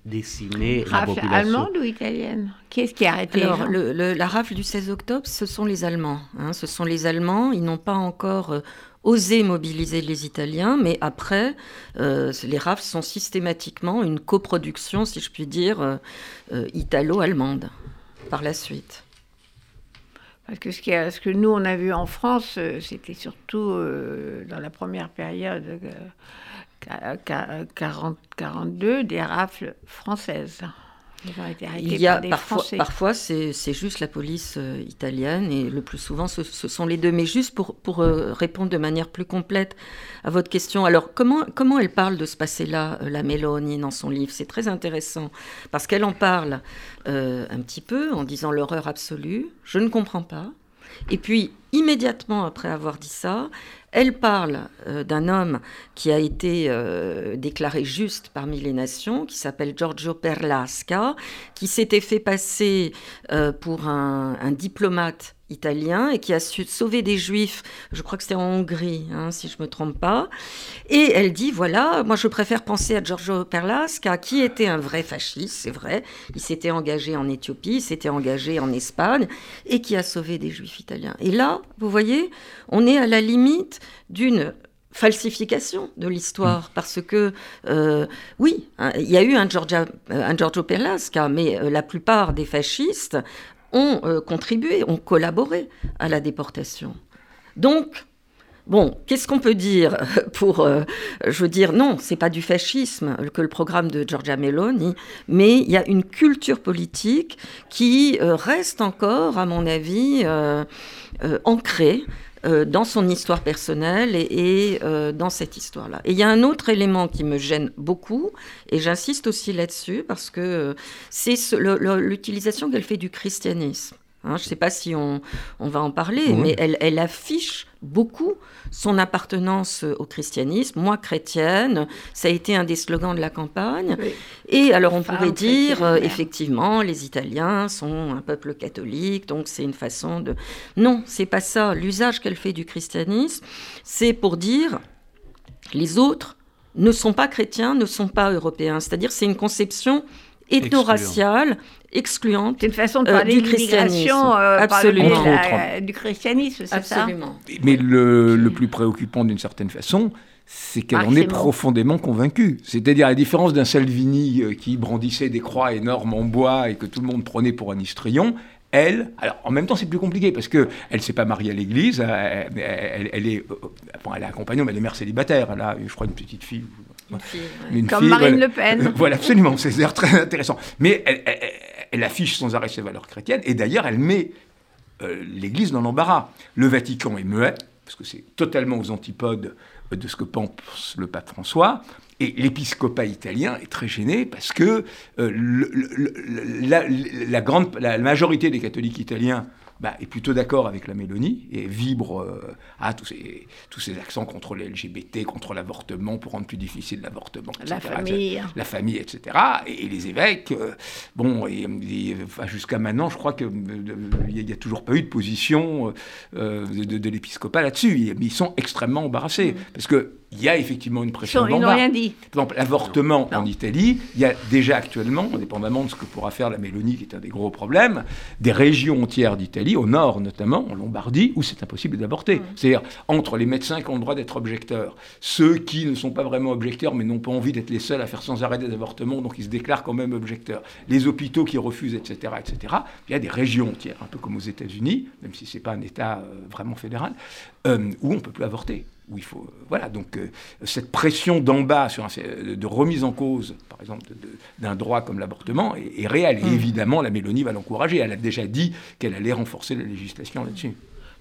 décimé rafle la population. Allemande ou italienne ? Qu'est-ce qui a arrêté ? Alors, le, le, la rafle du seize octobre, ce sont les Allemands. Hein, ce sont les Allemands, ils n'ont pas encore... Euh, oser mobiliser les Italiens, mais après, euh, les rafles sont systématiquement une coproduction, si je puis dire, euh, euh, italo-allemande, par la suite. Parce que ce, qui a, ce que nous, on a vu en France, euh, c'était surtout euh, dans la première période... Euh, quarante, quarante-deux des rafles françaises. Ils ont été arrêtés Il y a, par des parfois, Français. Parfois, c'est, c'est juste la police euh, italienne, et le plus souvent, ce, ce sont les deux. Mais juste pour, pour euh, répondre de manière plus complète à votre question, alors comment, comment elle parle de ce passé-là, euh, la Meloni, dans son livre ? C'est très intéressant, parce qu'elle en parle euh, un petit peu, en disant l'horreur absolue, je ne comprends pas. Et puis, immédiatement après avoir dit ça, elle parle euh, d'un homme qui a été euh, déclaré juste parmi les nations, qui s'appelle Giorgio Perlasca, qui s'était fait passer euh, pour un, un diplomate italien et qui a su- sauvé des Juifs, je crois que c'était en Hongrie, hein, si je ne me trompe pas. Et elle dit, voilà, moi je préfère penser à Giorgio Perlasca, qui était un vrai fasciste, c'est vrai, il s'était engagé en Éthiopie, il s'était engagé en Espagne, et qui a sauvé des Juifs italiens. Et là, vous voyez, on est à la limite d'une falsification de l'histoire, parce que, euh, oui, il y a eu un, Giorgia, un Giorgio Perlasca, mais la plupart des fascistes ont euh, contribué, ont collaboré à la déportation. Donc, bon, qu'est-ce qu'on peut dire pour... Euh, je veux dire, non, c'est pas du fascisme que le programme de Giorgia Meloni, mais il y a une culture politique qui euh, reste encore, à mon avis, euh, euh, ancrée euh, dans son histoire personnelle et, et euh, dans cette histoire-là. Et il y a un autre élément qui me gêne beaucoup, et j'insiste aussi là-dessus, parce que euh, c'est ce, le, le, l'utilisation qu'elle fait du christianisme. Hein, je ne sais pas si on, on va en parler, oui. mais elle, elle affiche beaucoup son appartenance au christianisme. Moi, chrétienne, ça a été un des slogans de la campagne. Oui. Et alors, on enfin, pouvait dire, euh, effectivement, les Italiens sont un peuple catholique, donc c'est une façon de... Non, ce n'est pas ça. L'usage qu'elle fait du christianisme, c'est pour dire les autres ne sont pas chrétiens, ne sont pas européens. C'est-à-dire, c'est une conception... ethno-raciale, excluante. C'est une façon de parler euh, de l'immigration, euh, parler de la, du christianisme, c'est Absolument. Ça Absolument. Mais le, le plus préoccupant, d'une certaine façon, c'est qu'elle Marc en est Semo. Profondément convaincue. C'est-à-dire, à la différence d'un Salvini qui brandissait des croix énormes en bois et que tout le monde prenait pour un histrion, elle, alors en même temps c'est plus compliqué parce qu'elle ne s'est pas mariée à l'église, elle, elle, elle est, bon, elle a un compagnon mais elle est mère célibataire, elle a je crois une petite fille. Une fille, ouais. une Comme fille, Marine voilà. Le Pen. Voilà, absolument, c'est d'ailleurs très intéressant. Mais elle, elle, elle affiche sans arrêt ses valeurs chrétiennes et d'ailleurs elle met euh, l'église dans l'embarras. Le Vatican est muet, parce que c'est totalement aux antipodes de ce que pense le pape François. Et l'épiscopat italien est très gêné parce que euh, le, le, la, la, grande, la majorité des catholiques italiens bah, est plutôt d'accord avec la Mélanie et vibre euh, à tous ces, tous ces accents contre les L G B T, contre l'avortement, pour rendre plus difficile l'avortement, et cetera. La famille. Etc., la famille, et cetera. Et, et les évêques, euh, bon, et, et, enfin, jusqu'à maintenant, je crois qu'il n'y a toujours pas eu de position euh, de, de, de l'épiscopat là-dessus. Ils sont extrêmement embarrassés mmh. parce que il y a effectivement une pression d'en bas. Ils n'ont rien dit. Par exemple, l'avortement non. en Italie, il y a déjà actuellement, indépendamment de ce que pourra faire la Mélanie, qui est un des gros problèmes, des régions entières d'Italie, au nord notamment, en Lombardie, où c'est impossible d'avorter. Mmh. C'est-à-dire, entre les médecins qui ont le droit d'être objecteurs, ceux qui ne sont pas vraiment objecteurs, mais n'ont pas envie d'être les seuls à faire sans arrêt des avortements, donc ils se déclarent quand même objecteurs, les hôpitaux qui refusent, et cetera, et cetera, il y a des régions entières, un peu comme aux États-Unis, même si ce n'est pas un État euh, vraiment fédéral, euh, où on ne peut plus avorter. Où il faut, voilà, donc euh, cette pression d'en bas sur un, de remise en cause, par exemple, de, de, d'un droit comme l'avortement est, est réelle. Et mmh. évidemment, la Mélanie va l'encourager. Elle a déjà dit qu'elle allait renforcer la législation là-dessus.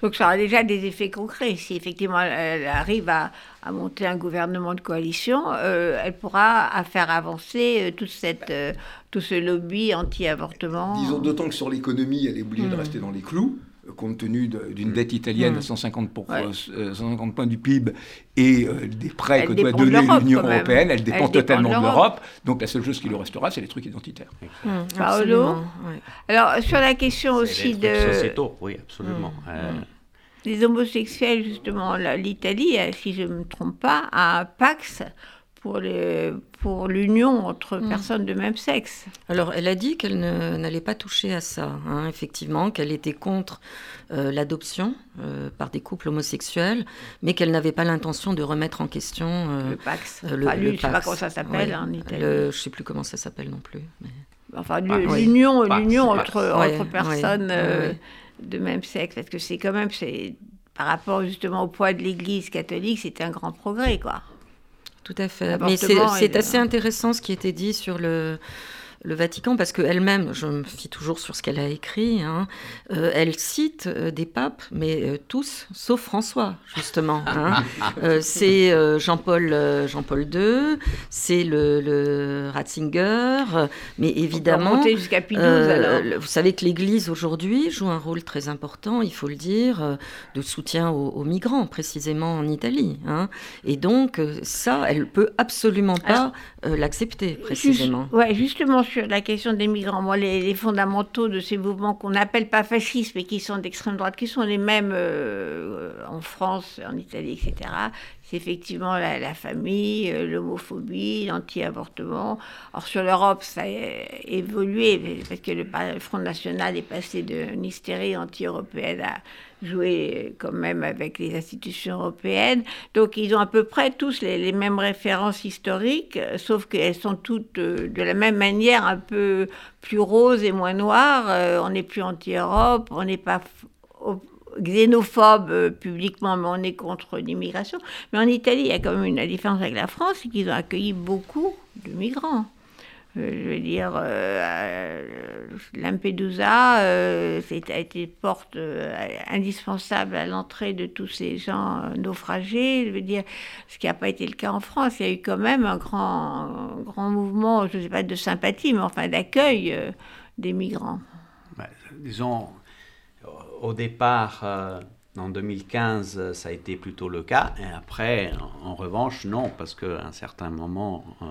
Donc ça a déjà des effets concrets. Si effectivement elle arrive à, à monter un gouvernement de coalition, euh, elle pourra à faire avancer toute cette, euh, tout ce lobby anti-avortement. Disons d'autant que sur l'économie, elle est obligée mmh. de rester dans les clous. Compte tenu de, d'une dette italienne mmh. à cent cinquante, pour, ouais. euh, cent cinquante points du P I B et euh, des prêts elle que doit donner l'Union européenne, elle dépend elle totalement dépend de, l'Europe. de l'Europe. Donc la seule chose qui lui restera, c'est les trucs identitaires. Mmh. Paolo oui. Alors, sur la question c'est aussi de... sociétaux, oui, absolument. Mmh. Euh... Les homosexuels, justement, l'Italie, si je ne me trompe pas, a un pax pour les... pour l'union entre mmh. personnes de même sexe. Alors, elle a dit qu'elle ne, n'allait pas toucher à ça, hein, effectivement, qu'elle était contre euh, l'adoption euh, par des couples homosexuels, mais qu'elle n'avait pas l'intention de remettre en question... Euh, le Pax. Euh, le, enfin, lui, le je ne sais pas comment ça s'appelle ouais. hein, en Italie. Le, je ne sais plus comment ça s'appelle non plus. Mais... Enfin, le, ah, l'union, oui. l'union Pax, entre, ouais, entre personnes ouais, euh, ouais. de même sexe, parce que c'est quand même, c'est, par rapport justement au poids de l'Église catholique, c'était un grand progrès, quoi. Tout à fait. Mais c'est, c'est assez intéressant ce qui était dit sur le, le Vatican, parce qu'elle-même, je me fie toujours sur ce qu'elle a écrit, hein, euh, elle cite euh, des papes, mais euh, tous, sauf François, justement. Hein. euh, c'est euh, Jean-Paul, euh, Jean-Paul deux, c'est le, le Ratzinger, euh, mais évidemment... On peut remonter jusqu'à Pie douze, euh, alors. Vous savez que l'Église, aujourd'hui, joue un rôle très important, il faut le dire, euh, de soutien aux, aux migrants, précisément en Italie. Hein. Et donc, ça, elle ne peut absolument pas euh, l'accepter, précisément. Juste, ouais, justement, sur la question des migrants, moi, les, les fondamentaux de ces mouvements qu'on n'appelle pas fascistes, mais qui sont d'extrême droite, qui sont les mêmes euh, en France, en Italie, et cetera, c'est effectivement la, la famille, l'homophobie, l'anti-avortement. Or, sur l'Europe, ça a évolué, parce que le, le Front National est passé d'une hystérie anti-européenne à jouer quand même avec les institutions européennes. Donc, ils ont à peu près tous les, les mêmes références historiques, sauf qu'elles sont toutes euh, de la même manière, un peu plus rose et moins noire. Euh, on n'est plus anti-Europe, on n'est pas... Op- xénophobe euh, publiquement, mais on est contre l'immigration. Mais en Italie, il y a quand même une différence avec la France, c'est qu'ils ont accueilli beaucoup de migrants. Euh, je veux dire, euh, Lampedusa euh, a été porte euh, indispensable à l'entrée de tous ces gens euh, naufragés, je veux dire, ce qui n'a pas été le cas en France. Il y a eu quand même un grand, un grand mouvement, je ne sais pas de sympathie, mais enfin d'accueil euh, des migrants. Bah, disons... Au départ, euh, en deux mille quinze, ça a été plutôt le cas. Et après, en, en revanche, non, parce qu'à un certain moment, euh,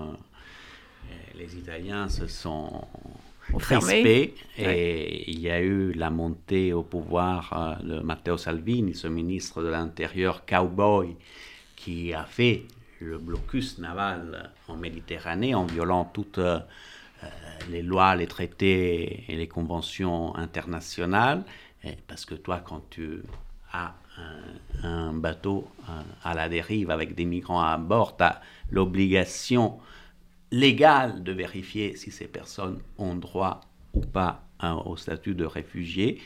les Italiens se sont crispés. Et ouais. il y a eu la montée au pouvoir euh, de Matteo Salvini, ce ministre de l'Intérieur cowboy, qui a fait le blocus naval en Méditerranée en violant toute... Euh, les lois, les traités et les conventions internationales, parce que toi, quand tu à un, un bateau à la dérive avec des migrants à bord, tu as l'obligation légale de vérifier si ces personnes ont droit ou pas hein, au statut de réfugié.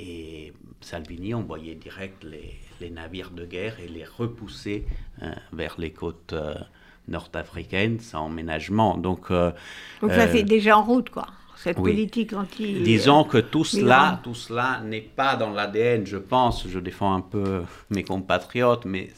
Et Salvini envoyait direct les, les navires de guerre et les repoussait hein, vers les côtes euh, nord-africaines sans ménagement. Donc, euh, Donc ça euh, c'est déjà en route, quoi, cette oui. politique anti... Disons que tout cela, tout cela n'est pas dans l'A D N, je pense, je défends un peu mes compatriotes, mais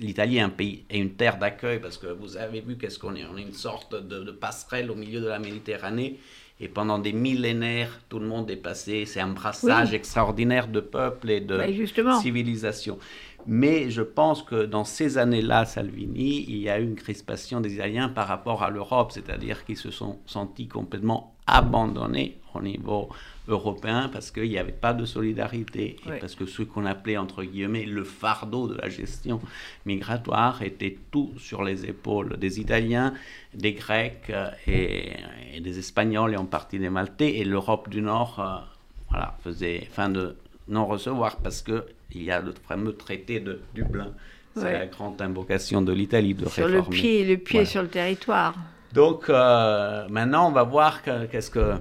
l'Italie est un pays, est une terre d'accueil, parce que vous avez vu qu'est-ce qu'on est, on est une sorte de, de passerelle au milieu de la Méditerranée, et pendant des millénaires, tout le monde est passé, c'est un brassage oui. extraordinaire de peuples et de bah, civilisations. Mais je pense que dans ces années-là, Salvini, il y a eu une crispation des Italiens par rapport à l'Europe, c'est-à-dire qu'ils se sont sentis complètement abandonnés au niveau européen parce qu'il n'y avait pas de solidarité oui. et parce que ce qu'on appelait, entre guillemets, le fardeau de la gestion migratoire était tout sur les épaules des Italiens, des Grecs et, et des Espagnols et en partie des Maltais. Et l'Europe du Nord euh, voilà, faisait fin de non-recevoir parce qu'il y a le fameux traité de Dublin. C'est ouais. la grande invocation de l'Italie de sur réformer. Sur le pied, le pied voilà. sur le territoire. Donc, euh, maintenant, on va voir que, qu'est-ce que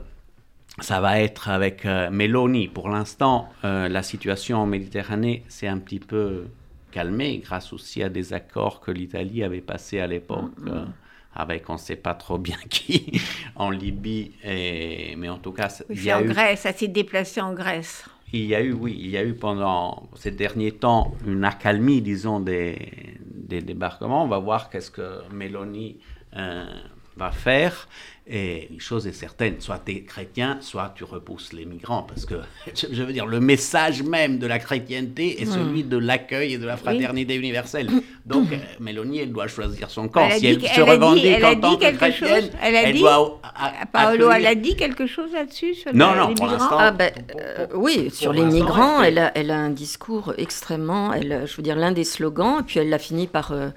ça va être avec euh, Meloni. Pour l'instant, euh, la situation en Méditerranée s'est un petit peu calmée, grâce aussi à des accords que l'Italie avait passés à l'époque, mm-hmm. euh, avec on ne sait pas trop bien qui, en Libye. Et... Mais en tout cas, oui, il y a en eu... Grèce, ça s'est déplacé en Grèce. Il y a eu, oui, il y a eu pendant ces derniers temps une accalmie, disons, des, des débarquements. On va voir qu'est-ce que Meloni... Euh, va faire, et une chose est certaine, soit tu es chrétien, soit tu repousses les migrants, parce que, je veux dire, le message même de la chrétienté est mmh. celui de l'accueil et de la fraternité oui. universelle. Donc, euh, Mélanie, elle doit choisir son camp. Elle si elle se revendique en tant que chrétienne, elle a dit, doit... A, a, Paolo, accueillir. Elle a dit quelque chose là-dessus sur non, le, non, les pour migrants ah, bah, euh, Oui, sur les migrants, elle a, elle a un discours extrêmement, elle, je veux dire, l'un des slogans, et puis elle l'a fini par, euh,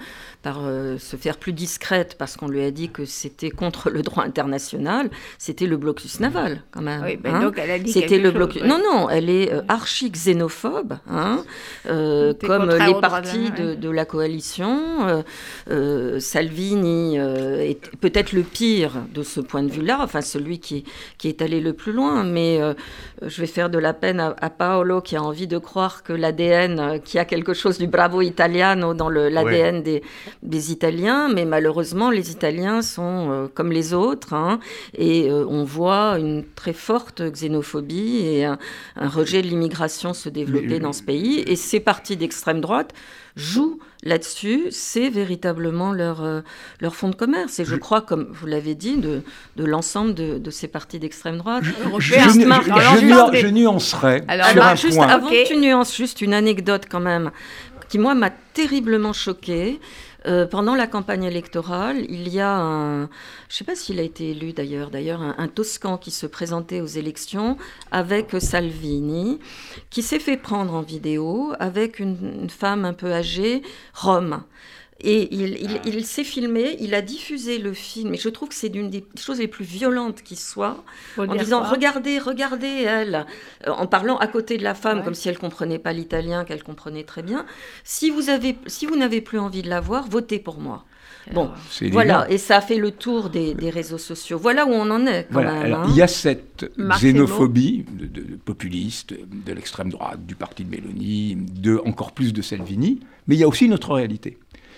par euh, se faire plus discrète, parce qu'on lui a dit que c'est c'était contre le droit international, c'était le blocus naval, quand même. Oui, ben hein. donc elle a dit c'était le blocus. Chose, ouais. Non, non, elle est euh, archi-xénophobe, hein, euh, comme les partis de, de la coalition. Euh, euh, Salvini euh, est peut-être le pire de ce point de vue-là, enfin celui qui, qui est allé le plus loin, mais euh, je vais faire de la peine à, à Paolo qui a envie de croire que l'A D N, qu'il y a quelque chose du bravo italiano dans le, l'A D N oui. des, des Italiens, mais malheureusement, les Italiens sont comme les autres, hein, et euh, on voit une très forte xénophobie et un, un rejet de l'immigration se développer dans ce pays, et ces partis d'extrême droite jouent là-dessus, c'est véritablement leur, euh, leur fonds de commerce. Et je crois, comme vous l'avez dit, de, de l'ensemble de, de ces partis d'extrême droite. Je, je, nu- mar- je, nu- des... je nuancerai Alors, sur bah, un juste point. Avant okay. que tu nuances, juste une anecdote quand même, qui moi m'a terriblement choquée. Euh, pendant la campagne électorale, il y a un, je ne sais pas s'il a été élu d'ailleurs, d'ailleurs un, un Toscan qui se présentait aux élections avec Salvini, qui s'est fait prendre en vidéo avec une, une femme un peu âgée, Rome. Et il, il, il s'est filmé, il a diffusé le film, et je trouve que c'est une des choses les plus violentes qui soit, Faut en disant « Regardez, regardez, elle !» en parlant à côté de la femme, ouais. comme si elle ne comprenait pas l'italien, qu'elle comprenait très bien. Si vous avez, si vous n'avez plus envie de la voir, votez pour moi. Bon, c'est voilà, et ça a fait le tour des, des réseaux sociaux. Voilà où on en est, quand voilà, même. Alors, hein. Il y a cette Marc xénophobie de, de, de populiste, de l'extrême droite, du parti de Meloni, de, encore plus de Salvini, mais il y a aussi notre réalité.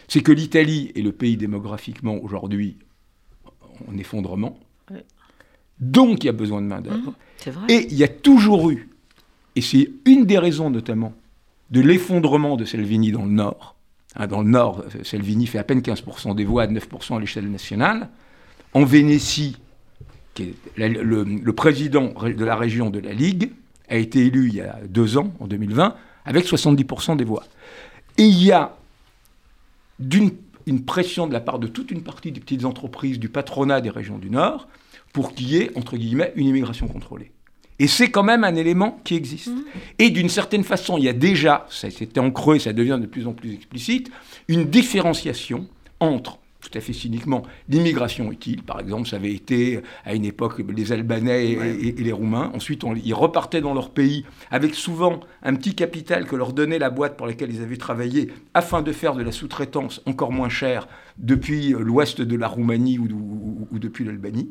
C'est que l'Italie est le pays démographiquement aujourd'hui en effondrement, oui. donc il y a besoin de main-d'œuvre. Mmh, et il y a toujours eu, et c'est une des raisons notamment de l'effondrement de Salvini dans le Nord. Hein, dans le Nord, Salvini fait à peine quinze pour cent des voix, à neuf pour cent à l'échelle nationale. En Vénétie, qui est la, le, le président de la région de la Ligue a été élu il y a deux ans, en deux mille vingt, avec soixante-dix pour cent des voix. Et il y a d'une une pression de la part de toute une partie des petites entreprises, du patronat des régions du Nord, pour qu'il y ait, entre guillemets, une immigration contrôlée. Et c'est quand même un élément qui existe. Mmh. Et d'une certaine façon, il y a déjà, ça c'était en creux et ça devient de plus en plus explicite, une différenciation entre tout à fait cyniquement, l'immigration utile, par exemple, ça avait été à une époque les Albanais et, ouais. et, et les Roumains. Ensuite, on, ils repartaient dans leur pays avec souvent un petit capital que leur donnait la boîte pour laquelle ils avaient travaillé afin de faire de la sous-traitance encore moins chère depuis l'ouest de la Roumanie ou, ou, ou depuis l'Albanie.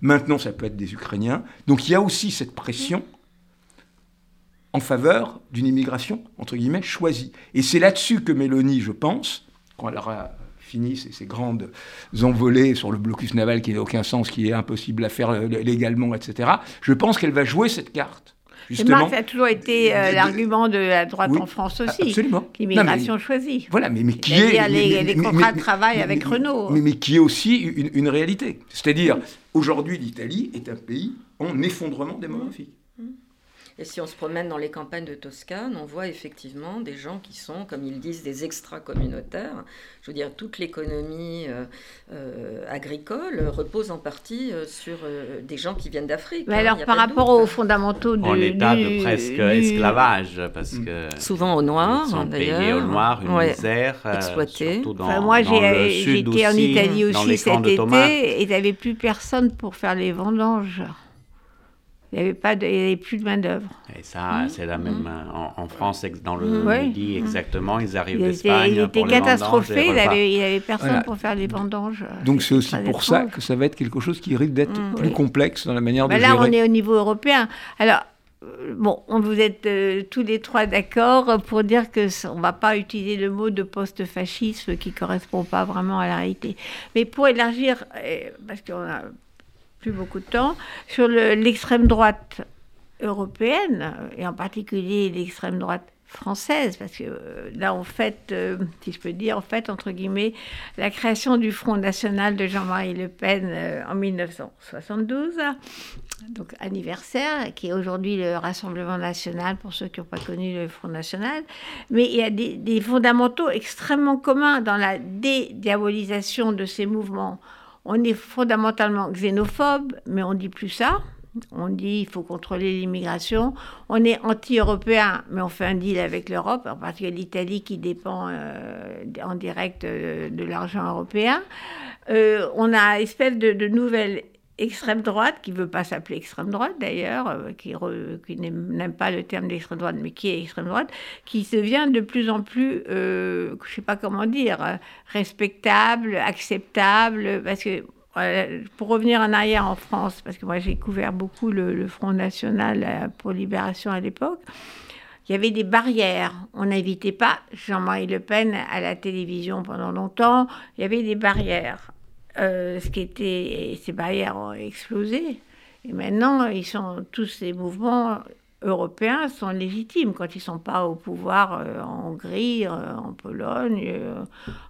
Maintenant, ça peut être des Ukrainiens. Donc, il y a aussi cette pression en faveur d'une immigration, entre guillemets, choisie. Et c'est là-dessus que Mélanie, je pense, quand elle aura fini ces, ces grandes envolées sur le blocus naval qui n'a aucun sens, qui est impossible à faire légalement, et cetera, je pense qu'elle va jouer cette carte. Justement, Marc, ça a toujours été euh, l'argument de la droite oui, en France aussi. Absolument. L'immigration non, mais, choisie. Voilà, mais, mais qui est... C'est-à-dire les, mais, les contrats mais, de travail mais, avec mais, Renault. Mais, mais qui est aussi une, une réalité. C'est-à-dire, mmh. aujourd'hui, l'Italie est un pays en effondrement démographique. Mmh. Et si on se promène dans les campagnes de Toscane, on voit effectivement des gens qui sont, comme ils disent, des extra-communautaires. Je veux dire, toute l'économie euh, euh, agricole repose en partie euh, sur euh, des gens qui viennent d'Afrique. Mais hein, alors, par rapport doute. aux fondamentaux du... En état de presque du... esclavage, parce que... Souvent au noir, d'ailleurs. Ils sont d'ailleurs. payés au noir, une ouais. misère, euh, exploité. Surtout dans, enfin, moi, dans j'ai, le sud j'étais aussi, en Italie aussi cet été, et il n'y avait plus personne pour faire les vendanges. Il n'y avait pas, de, il y avait plus de main d'œuvre. Et ça, mmh. c'est la même mmh. en, en France, dans le oui. midi exactement. Ils arrivent il d'Espagne était, il pour était les vendanges. Il avait, il avait personne voilà. pour faire les vendanges. Donc c'est, c'est aussi pour étrange. ça que ça va être quelque chose qui risque d'être mmh. plus oui. complexe dans la manière ben de là, gérer. Là, on est au niveau européen. Alors bon, on vous êtes euh, tous les trois d'accord pour dire que on ne va pas utiliser le mot de post-fascisme qui correspond pas vraiment à la réalité. Mais pour élargir, parce qu'on a beaucoup de temps, sur le, l'extrême droite européenne, et en particulier l'extrême droite française, parce que euh, là, on fête, euh, si je peux dire, on fête, entre guillemets, la création du Front National de Jean-Marie Le Pen euh, en dix-neuf cent soixante-douze, donc anniversaire, qui est aujourd'hui le Rassemblement National, pour ceux qui n'ont pas connu le Front National. Mais il y a des, des fondamentaux extrêmement communs dans la dédiabolisation de ces mouvements. On est fondamentalement xénophobe, mais on ne dit plus ça. On dit qu'il faut contrôler l'immigration. On est anti-européen, mais on fait un deal avec l'Europe, en particulier l'Italie qui dépend euh, en direct euh, de l'argent européen. Euh, on a une espèce de, de nouvelle extrême droite, qui ne veut pas s'appeler extrême droite d'ailleurs, euh, qui, re, qui n'aime pas le terme d'extrême droite, mais qui est extrême droite, qui devient de plus en plus, euh, je ne sais pas comment dire, respectable, acceptable, parce que, euh, pour revenir en arrière en France, parce que moi j'ai couvert beaucoup le, le Front National pour Libération à l'époque, il y avait des barrières. On n'invitait pas Jean-Marie Le Pen à la télévision pendant longtemps, il y avait des barrières. Euh, ce qui était, ces barrières ont explosé. Et maintenant, ils sont, tous ces mouvements européens sont légitimes quand ils ne sont pas au pouvoir euh, en Hongrie, euh, en Pologne, euh,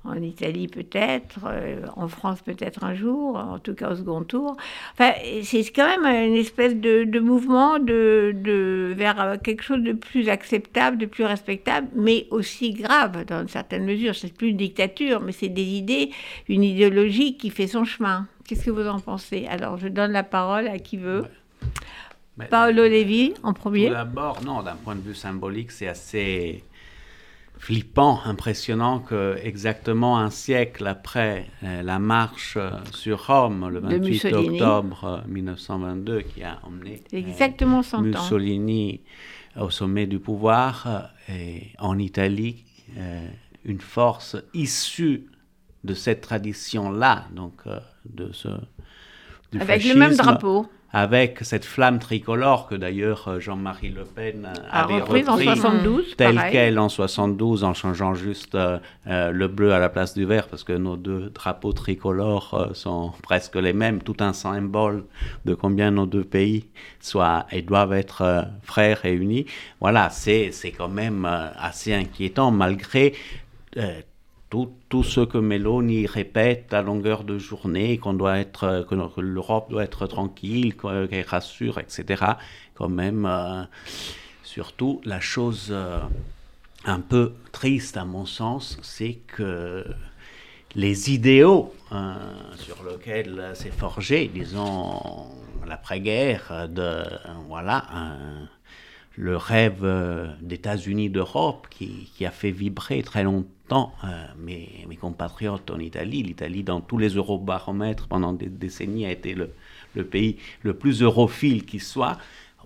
en Italie peut-être, euh, en France peut-être un jour, en tout cas au second tour. Enfin, c'est quand même une espèce de, de mouvement de, de, vers quelque chose de plus acceptable, de plus respectable, mais aussi grave dans une certaine mesure. C'est plus une dictature, mais c'est des idées, une idéologie qui fait son chemin. Qu'est-ce que vous en pensez ? Alors, je donne la parole à qui veut. Ouais. Mais Paolo Levi, en premier. Tout d'abord, non, d'un point de vue symbolique, c'est assez flippant, impressionnant que exactement un siècle après euh, la marche sur Rome, le vingt-huit octobre mille neuf cent vingt-deux, qui a emmené exactement euh, Mussolini ans. au sommet du pouvoir, euh, et en Italie, euh, une force issue de cette tradition-là, donc euh, de ce du avec fascisme, le même drapeau. Avec cette flamme tricolore que d'ailleurs Jean-Marie Le Pen avait reprise repris en soixante-douze, telle pareil. qu'elle en soixante-douze, en changeant juste euh, le bleu à la place du vert, parce que nos deux drapeaux tricolores euh, sont presque les mêmes, tout un symbole de combien nos deux pays soient et doivent être euh, frères et unis. Voilà, c'est, c'est quand même euh, assez inquiétant, malgré... Euh, Tout, tout ce que Meloni répète à longueur de journée, qu'on doit être, que l'Europe doit être tranquille, qu'elle rassure, et cetera. Quand même, euh, surtout, la chose euh, un peu triste à mon sens, c'est que les idéaux euh, sur lesquels s'est forgé, disons, l'après-guerre, de, voilà... Euh, le rêve d'États-Unis d'Europe qui, qui a fait vibrer très longtemps euh, mes, mes compatriotes en Italie. L'Italie, dans tous les eurobaromètres pendant des décennies, a été le, le pays le plus europhile qui soit.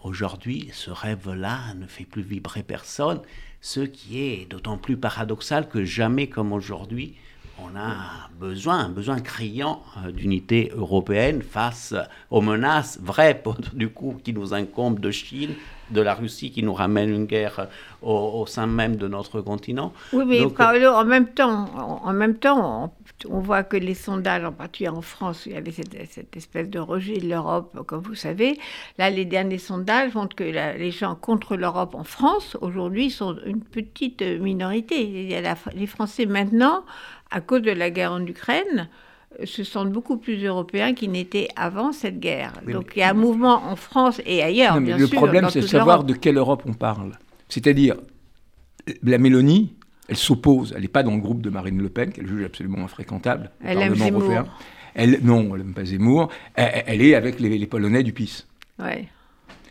Aujourd'hui, ce rêve-là ne fait plus vibrer personne, ce qui est d'autant plus paradoxal que jamais comme aujourd'hui, on a besoin, un besoin criant d'unité européenne face aux menaces vraies du coup qui nous incombent de Chine, de la Russie qui nous ramène une guerre au, au sein même de notre continent. Oui, mais donc, Paolo, en même temps, en, en même temps on, on voit que les sondages, en particulier en France, il y avait cette, cette espèce de rejet de l'Europe, comme vous savez. Là, les derniers sondages montrent que la, les gens contre l'Europe en France, aujourd'hui, sont une petite minorité. Il y a la, les Français, maintenant, à cause de la guerre en Ukraine, se sentent beaucoup plus européens qu'ils n'étaient avant cette guerre. Oui, donc il y a un mouvement en France et ailleurs, non, bien le sûr. Le problème, c'est de savoir l'Europe. De quelle Europe on parle. C'est-à-dire, la Mélanie, elle s'oppose, elle n'est pas dans le groupe de Marine Le Pen, qu'elle juge absolument infréquentable. Elle aime Zemmour. Européen. Elle, non, elle n'aime pas Zemmour. Elle, elle est avec les, les Polonais du P I S. Ouais.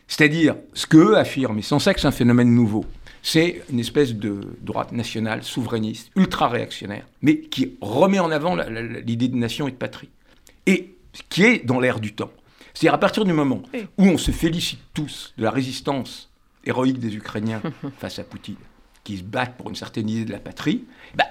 C'est-à-dire, ce qu'eux affirment, et sans ça que c'est un phénomène nouveau, c'est une espèce de droite nationale, souverainiste, ultra-réactionnaire, mais qui remet en avant la, la, l'idée de nation et de patrie, et qui est dans l'air du temps. C'est-à-dire, à partir du moment oui. où on se félicite tous de la résistance héroïque des Ukrainiens face à Poutine, qui se battent pour une certaine idée de la patrie, bah,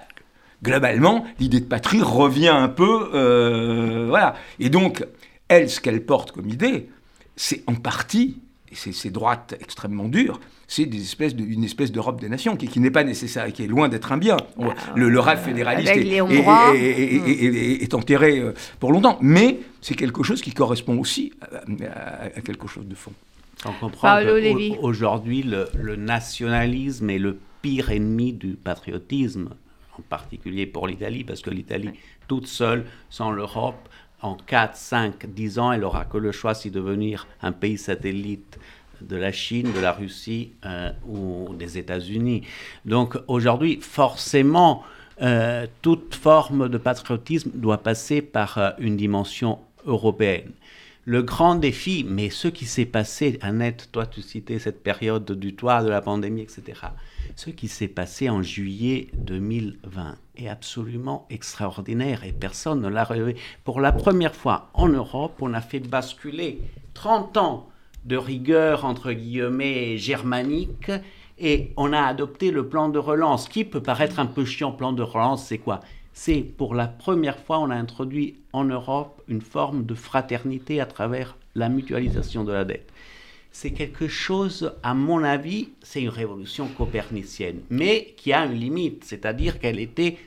globalement, l'idée de patrie revient un peu... Euh, voilà. Et donc, elle, ce qu'elle porte comme idée, c'est en partie... Et c'est ces droites extrêmement dures, c'est des espèces de, une espèce d'Europe des nations qui, qui n'est pas nécessaire, qui est loin d'être un bien. Alors, le, le rêve fédéraliste est, est, est, est, est, est, est enterré pour longtemps, mais c'est quelque chose qui correspond aussi à, à, à quelque chose de fond. On comprend qu'aujourd'hui, le, le nationalisme est le pire ennemi du patriotisme, en particulier pour l'Italie, parce que l'Italie, toute seule, sans l'Europe, en quatre, cinq, dix ans, elle n'aura que le choix si devenir un pays satellite de la Chine, de la Russie euh, ou des États-Unis. Donc aujourd'hui, forcément, euh, toute forme de patriotisme doit passer par euh, une dimension européenne. Le grand défi, mais ce qui s'est passé, Annette, toi tu citais cette période du toit, de la pandémie, et cetera. Ce qui s'est passé en juillet deux mille vingt est absolument extraordinaire et personne ne l'a rêvé. Pour la première fois en Europe, on a fait basculer trente ans de rigueur, entre guillemets, germanique et on a adopté le plan de relance, qui peut paraître un peu chiant. Plan de relance, c'est quoi ? C'est pour la première fois on a introduit en Europe une forme de fraternité à travers la mutualisation de la dette. C'est quelque chose, à mon avis, c'est une révolution copernicienne, mais qui a une limite, c'est-à-dire qu'elle était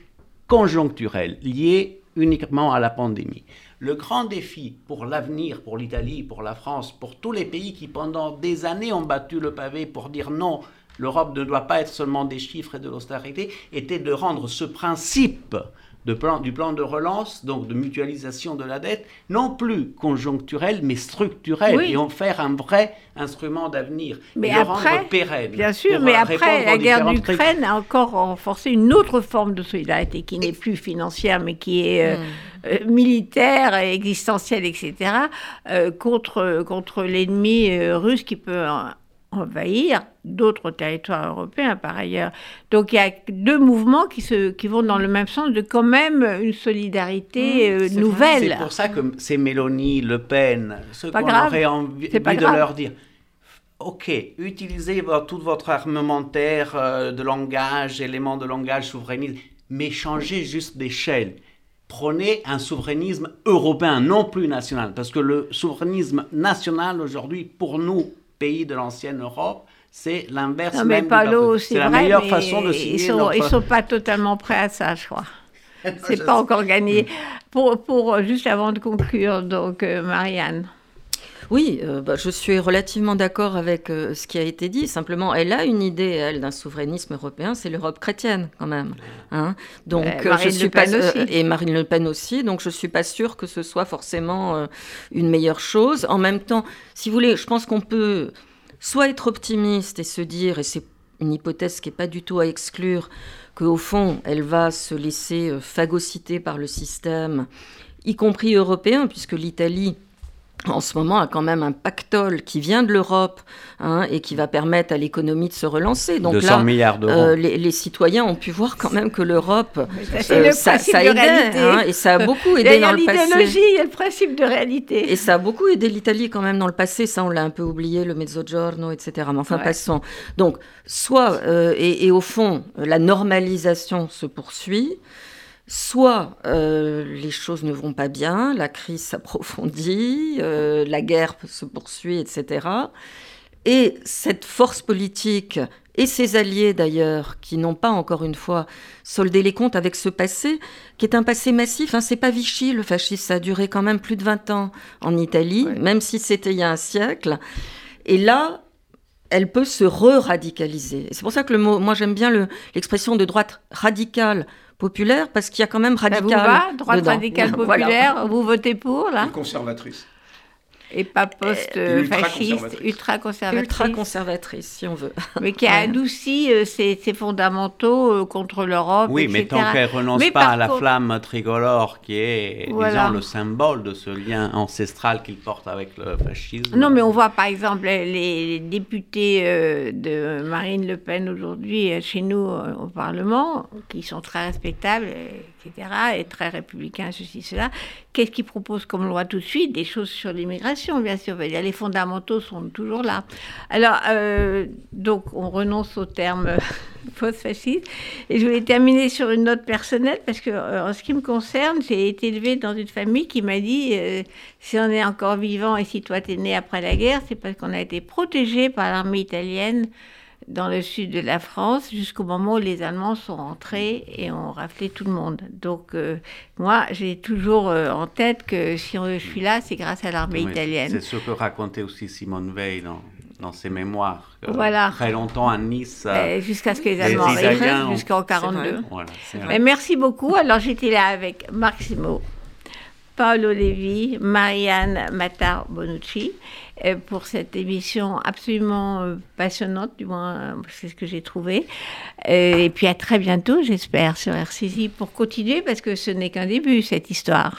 conjoncturelle, liée uniquement à la pandémie. Le grand défi pour l'avenir, pour l'Italie, pour la France, pour tous les pays qui pendant des années ont battu le pavé pour dire non, l'Europe ne doit pas être seulement des chiffres et de l'austérité, était de rendre ce principe de plan, du plan de relance, donc de mutualisation de la dette, non plus conjoncturel, mais structurel, oui. et en faire un vrai instrument d'avenir, mais et après, le rendre pérenne. Bien sûr, mais après, la guerre d'Ukraine crises. A encore renforcé une autre forme de solidarité, qui n'est et... plus financière, mais qui est... Mmh. Euh, Euh, militaire, existentiel, et cetera, euh, contre, contre l'ennemi euh, russe qui peut en, envahir d'autres territoires européens, par ailleurs. Donc, il y a deux mouvements qui, se, qui vont dans le même sens, de quand même une solidarité euh, c'est nouvelle. Vrai, c'est pour ça que c'est Mélanie, Le Pen, ceux pas qu'on grave, aurait envie de grave. Leur dire... Ok, utilisez votre, tout votre armementaire euh, de langage, éléments de langage souverainiste, mais changez juste d'échelle. Prenez un souverainisme européen, non plus national, parce que le souverainisme national aujourd'hui, pour nous, pays de l'ancienne Europe, c'est l'inverse non, même. Mais Paolo, c'est, c'est vrai, la meilleure mais façon de signer. Ils sont, notre... ils sont pas totalement prêts à ça, je crois. C'est je pas sais. Encore gagné. Pour, pour juste avant de conclure, donc euh, Marianne. Oui, euh, bah, je suis relativement d'accord avec euh, ce qui a été dit. Simplement, elle a une idée, elle, d'un souverainisme européen. C'est l'Europe chrétienne, quand même. Hein donc, euh, Marine je suis Le Pen pas, aussi. Euh, et Marine Le Pen aussi. Donc, je suis pas sûre que ce soit forcément euh, une meilleure chose. En même temps, si vous voulez, je pense qu'on peut soit être optimiste et se dire, et c'est une hypothèse qui n'est pas du tout à exclure, qu'au fond, elle va se laisser euh, phagocyter par le système, y compris européen, puisque l'Italie... en ce moment, a quand même un pactole qui vient de l'Europe, hein, et qui va permettre à l'économie de se relancer. Donc deux cents là, milliards d'euros. Euh, les, les citoyens ont pu voir quand même que l'Europe, euh, le ça, ça aidait, hein, et ça a beaucoup aidé dans le passé. Il y a l'idéologie, il y a le principe de réalité. Et ça a beaucoup aidé l'Italie quand même dans le passé, ça on l'a un peu oublié, le Mezzogiorno, et cetera. Mais enfin, ouais. passons. Donc, soit, euh, et, et au fond, la normalisation se poursuit, soit euh, les choses ne vont pas bien, la crise s'approfondit, euh, la guerre se poursuit, et cetera. Et cette force politique et ses alliés d'ailleurs, qui n'ont pas encore une fois soldé les comptes avec ce passé, qui est un passé massif, hein, c'est pas Vichy le fascisme, ça a duré quand même plus de vingt ans en Italie, ouais. même si c'était il y a un siècle. Et là, elle peut se re-radicaliser. Et c'est pour ça que le mot, moi j'aime bien le, l'expression de droite radicale, populaire, parce qu'il y a quand même radical dedans. Ça vous va, droite radicale populaire, voilà. Vous votez pour, là ? Une conservatrice. Et pas post-fasciste, ultra-conservatrice. Ultra-conservatrice, si on veut. Mais qui a adouci ses euh, fondamentaux euh, contre l'Europe, oui, et cetera. Oui, mais tant qu'elle ne renonce mais pas à la contre... flamme tricolore, qui est, voilà. disons, le symbole de ce lien ancestral qu'il porte avec le fascisme. Non, mais on voit, par exemple, les députés euh, de Marine Le Pen, aujourd'hui, chez nous, euh, au Parlement, qui sont très respectables, et cetera, et très républicains, ceci, cela. Qu'est-ce qu'ils proposent comme loi tout de suite ? Des choses sur l'immigration. Bien sûr, les fondamentaux sont toujours là. Alors, euh, donc, on renonce au terme post-fasciste. Et je voulais terminer sur une note personnelle, parce que, euh, en ce qui me concerne, j'ai été élevée dans une famille qui m'a dit euh, si on est encore vivant et si toi t'es né après la guerre, c'est parce qu'on a été protégé par l'armée italienne dans le sud de la France, jusqu'au moment où les Allemands sont rentrés et ont raflé tout le monde. Donc, euh, moi, j'ai toujours euh, en tête que si on, je suis là, c'est grâce à l'armée oui, italienne. C'est ce que racontait aussi Simone Veil dans, dans ses mémoires. Voilà. Très longtemps à Nice. Euh, jusqu'à ce que les Allemands arrivent, jusqu'en quarante-deux. Voilà, mais merci beaucoup. Alors, j'étais là avec Marc Semo, Paolo Levi, Marianne Matard-Bonucci, pour cette émission absolument passionnante, du moins c'est ce que j'ai trouvé. Et puis à très bientôt, j'espère, sur R C J pour continuer, parce que ce n'est qu'un début, cette histoire.